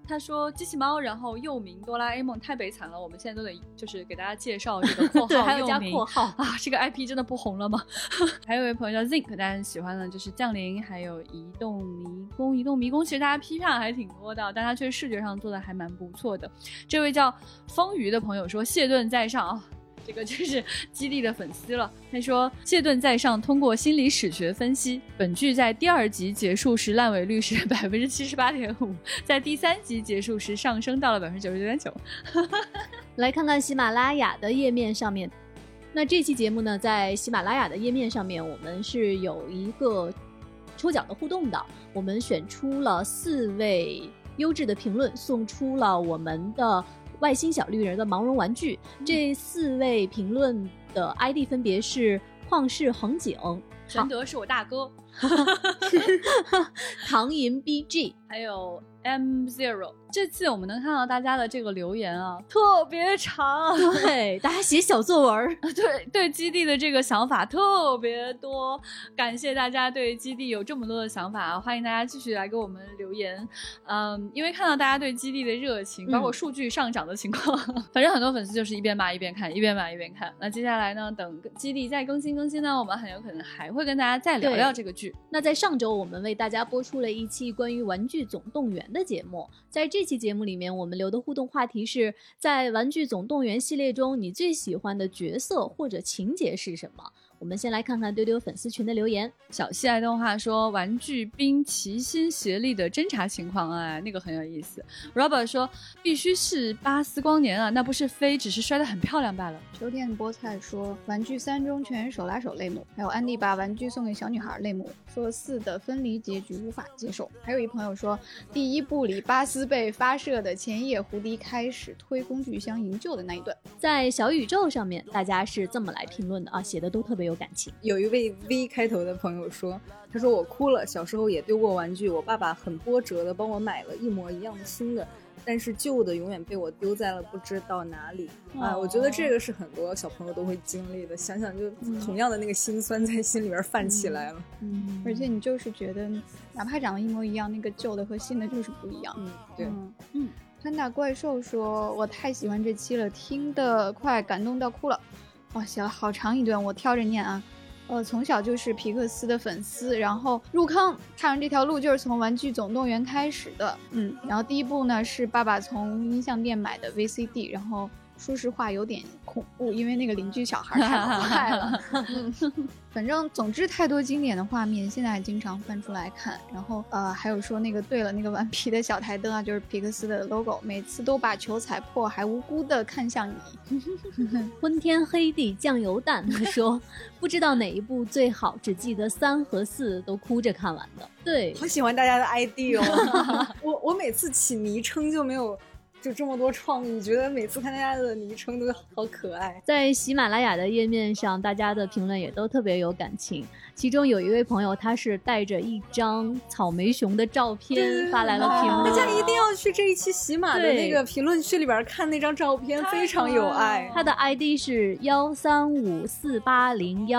他说机器猫，然后又名哆啦 A 梦太悲惨了，我们现在都得就是给大家介绍这个括号对，还有加括号啊，这个 I P 真的不红了吗？还有一位朋友叫 Zinc， 大家喜欢的就是降临，还有移动迷宫。移动迷宫其实大家批判还挺多的，但他却视觉上做的还蛮不错的。这位叫风鱼的朋友说谢顿在上啊。这个就是基地的粉丝了，他说谢顿在上通过心理史学分析，本剧在第二集结束时烂尾率是 百分之七十八点五， 在第三集结束时上升到了 百分之九十九点九。 来看看喜马拉雅的页面上面，那这期节目呢在喜马拉雅的页面上面我们是有一个抽奖的互动的，我们选出了四位优质的评论，送出了我们的外星小绿人的毛绒玩具。这四位评论的 I D 分别是旷世恒景、陈德是我大哥、唐银 B G， 还有 M 零。 这次我们能看到大家的这个留言啊，特别长，对，大家写小作文，对对基地的这个想法特别多，感谢大家对基地有这么多的想法，欢迎大家继续来给我们留言。嗯，因为看到大家对基地的热情，包括数据上涨的情况、嗯、反正很多粉丝就是一边骂一边看一边骂一边看。那接下来呢，等基地再更新更新呢，我们很有可能还会跟大家再聊聊这个剧。那在上周我们为大家播出了一期关于玩具总动员的节目，在这期节目里面我们留的互动话题是，在玩具总动员系列中你最喜欢的角色或者情节是什么。我们先来看看丢丢粉丝群的留言。小西爱动画说玩具兵齐心协力的侦查情况，哎，那个很有意思。 Robert 说必须是巴斯光年啊，那不是飞，只是摔得很漂亮罢了。秋天菠菜说玩具三中全手拉手泪目，还有安迪把玩具送给小女孩泪目，说四的分离结局无法接受。还有一朋友说第一部里巴斯被发射的前夜胡迪开始推工具箱营救的那一段。在小宇宙上面大家是这么来评论的啊，写的都特别有感情。有一位 V 开头的朋友说，他说我哭了，小时候也丢过玩具，我爸爸很波折的帮我买了一模一样的新的，但是旧的永远被我丢在了不知道哪里、哦、啊！我觉得这个是很多小朋友都会经历的，想想就同样的那个心酸在心里边泛起来了、嗯嗯、而且你就是觉得哪怕长得一模一样，那个旧的和新的就是不一样。嗯，对，嗯嗯。潘大怪兽说我太喜欢这期了，听得快感动到哭了。哇，写了好长一段，我挑着念啊。呃，从小就是皮克斯的粉丝，然后入坑看完这条路就是从玩具总动员开始的。嗯，然后第一部呢是爸爸从音像店买的 V C D， 然后说实话有点恐怖，因为那个邻居小孩太可爱了、嗯、反正总之太多经典的画面，现在还经常翻出来看。然后呃，还有说那个对了，那个顽皮的小台灯啊，就是皮克斯的 logo， 每次都把球踩破，还无辜的看向你。昏天黑地酱油蛋说不知道哪一部最好，只记得三和四都哭着看完的。对，好喜欢大家的 I D 哦。我我每次起昵称就没有就这么多创意，觉得每次看大家的昵称都好可爱。在喜马拉雅的页面上大家的评论也都特别有感情，其中有一位朋友他是带着一张草莓熊的照片发来了评论、啊、大家一定要去这一期喜马的那个评论区里边看那张照片，非常有爱。他的 I D 是一三五四八零一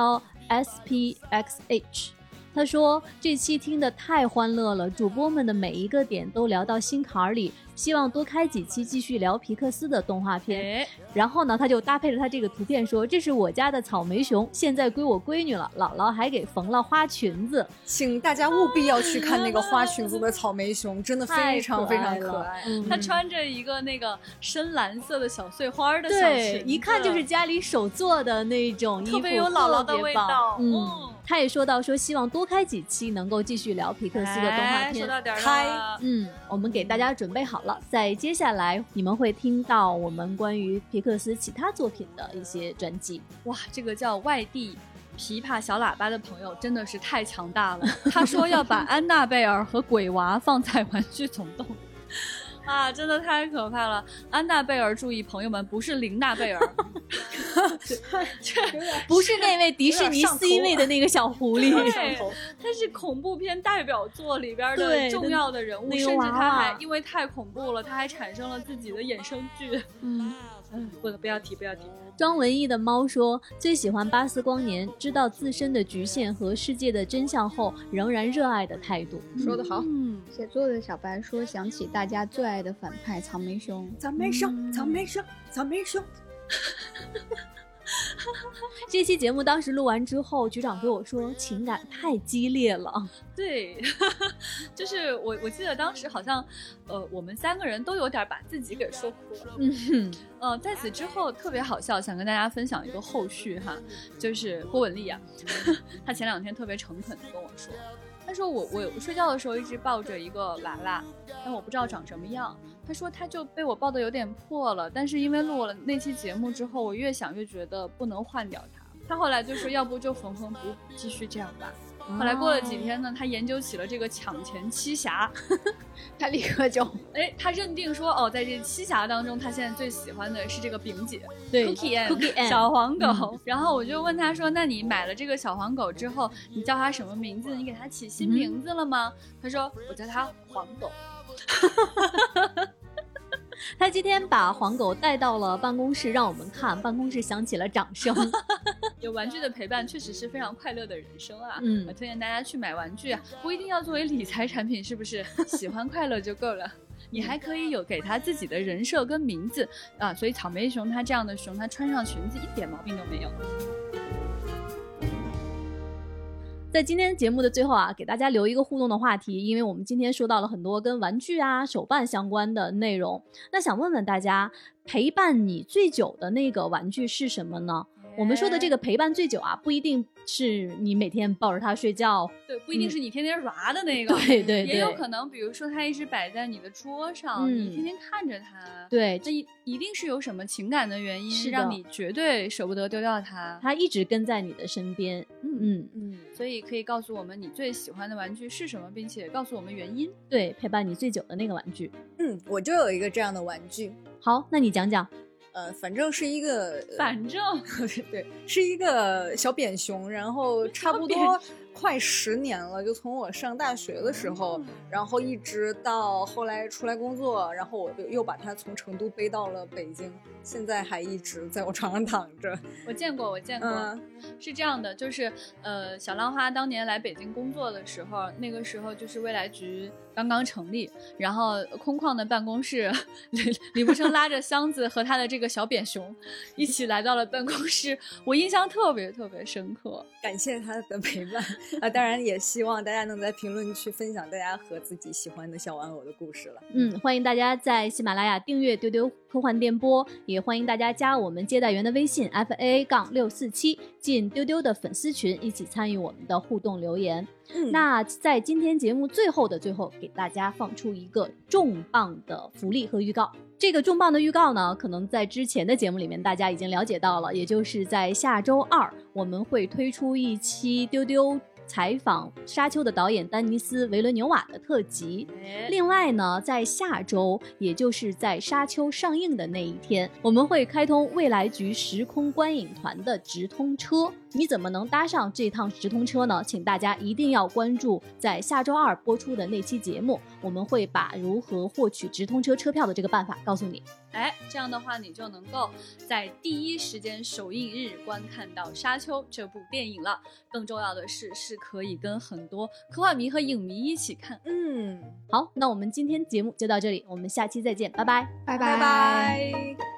S P X H，他说这期听得太欢乐了，主播们的每一个点都聊到心坎里，希望多开几期继续聊皮克斯的动画片。然后呢他就搭配了他这个图片说，这是我家的草莓熊，现在归我闺女了，姥姥还给缝了花裙子。请大家务必要去看那个花裙子的草莓熊，真的非常非常可爱。他、嗯、穿着一个那个深蓝色的小碎花的小裙，对，一看就是家里手做的那种衣服，特别有姥姥的味道。嗯，嗯，他也说到说希望多开几期能够继续聊皮克斯的动画片。说到点儿了，嗯，我们给大家准备好了，在接下来你们会听到我们关于皮克斯其他作品的一些专辑。哇，这个叫外地琵琶小喇叭的朋友真的是太强大了，他说要把安娜贝尔和鬼娃放在玩具总动啊，真的太可怕了。安娜贝尔，注意朋友们，不是林娜贝尔。不是那位迪士尼 C 位的那个小狐狸，他是恐怖片代表作里边的重要的人物，甚至他还因为太恐怖了，他还产生了自己的衍生剧。嗯嗯，不不要提不要提。庄文艺的猫说，最喜欢巴斯光年，知道自身的局限和世界的真相后仍然热爱的态度。说得好。嗯，写作的小白说，想起大家最爱的反派草莓熊，草莓熊草莓熊草莓熊。这期节目当时录完之后，局长给我说情感太激烈了。对，就是我我记得当时好像呃我们三个人都有点把自己给说哭了。嗯呃在此之后特别好笑，想跟大家分享一个后续哈，就是郭文丽啊，他前两天特别诚恳地跟我说，他说我我睡觉的时候一直抱着一个娃娃，但我不知道长什么样。他说他就被我抱得有点破了，但是因为录了那期节目之后，我越想越觉得不能换掉他。他后来就说要不就缝缝补补继续这样吧。后来过了几天呢，他研究起了这个抢钱七侠，他立刻就哎，他认定说哦，在这七侠当中，他现在最喜欢的是这个饼姐，对 ，Cookie Anne 小黄狗、嗯。然后我就问他说，那你买了这个小黄狗之后，你叫它什么名字？你给它起新名字了吗？嗯、他说我叫它黄狗。他今天把黄狗带到了办公室，让我们看，办公室响起了掌声。有玩具的陪伴确实是非常快乐的人生啊！嗯，我推荐大家去买玩具啊，不一定要作为理财产品，是不是？喜欢快乐就够了。你还可以有给他自己的人设跟名字啊，所以草莓熊他这样的熊，他穿上裙子一点毛病都没有。在今天节目的最后啊，给大家留一个互动的话题，因为我们今天说到了很多跟玩具啊手办相关的内容，那想问问大家，陪伴你最久的那个玩具是什么呢？我们说的这个陪伴最久啊，不一定是你每天抱着它睡觉，对，不一定是你天天玩的那个、嗯、对对对，也有可能比如说它一直摆在你的桌上、嗯、你天天看着它，对，这一定是有什么情感的原因，是的，让你绝对舍不得丢掉它，它一直跟在你的身边。嗯嗯嗯，所以可以告诉我们你最喜欢的玩具是什么，并且告诉我们原因，对，陪伴你最久的那个玩具。嗯，我就有一个这样的玩具。好，那你讲讲。呃，反正是一个，反正、呃、对，是一个小扁熊，然后差不多快十年了，就从我上大学的时候，然后一直到后来出来工作，然后我又把它从成都背到了北京，现在还一直在我床上躺着。我见过，我见过、嗯、是这样的，就是呃，小浪花当年来北京工作的时候，那个时候就是未来局刚刚成立，然后空旷的办公室，李李步生拉着箱子和他的这个小扁熊一起来到了办公室，我印象特别特别深刻，感谢他的陪伴啊！当然也希望大家能在评论区分享大家和自己喜欢的小玩偶的故事了。嗯，欢迎大家在喜马拉雅订阅丢丢科幻电波，也欢迎大家加我们接待员的微信 F A A 六四七， 进丢丢的粉丝群，一起参与我们的互动留言。嗯、那在今天节目最后的最后，给大家放出一个重磅的福利和预告。这个重磅的预告呢，可能在之前的节目里面大家已经了解到了，也就是在下周二我们会推出一期丢丢采访沙丘的导演丹尼斯·维伦纽瓦的特辑。另外呢，在下周，也就是在沙丘上映的那一天，我们会开通未来局时空观影团的直通车。你怎么能搭上这趟直通车呢？请大家一定要关注在下周二播出的那期节目，我们会把如何获取直通车车票的这个办法告诉你。哎，这样的话你就能够在第一时间首映日观看到《沙丘》这部电影了。更重要的是，是可以跟很多科幻迷和影迷一起看。嗯，好，那我们今天节目就到这里，我们下期再见，拜拜，拜拜拜拜。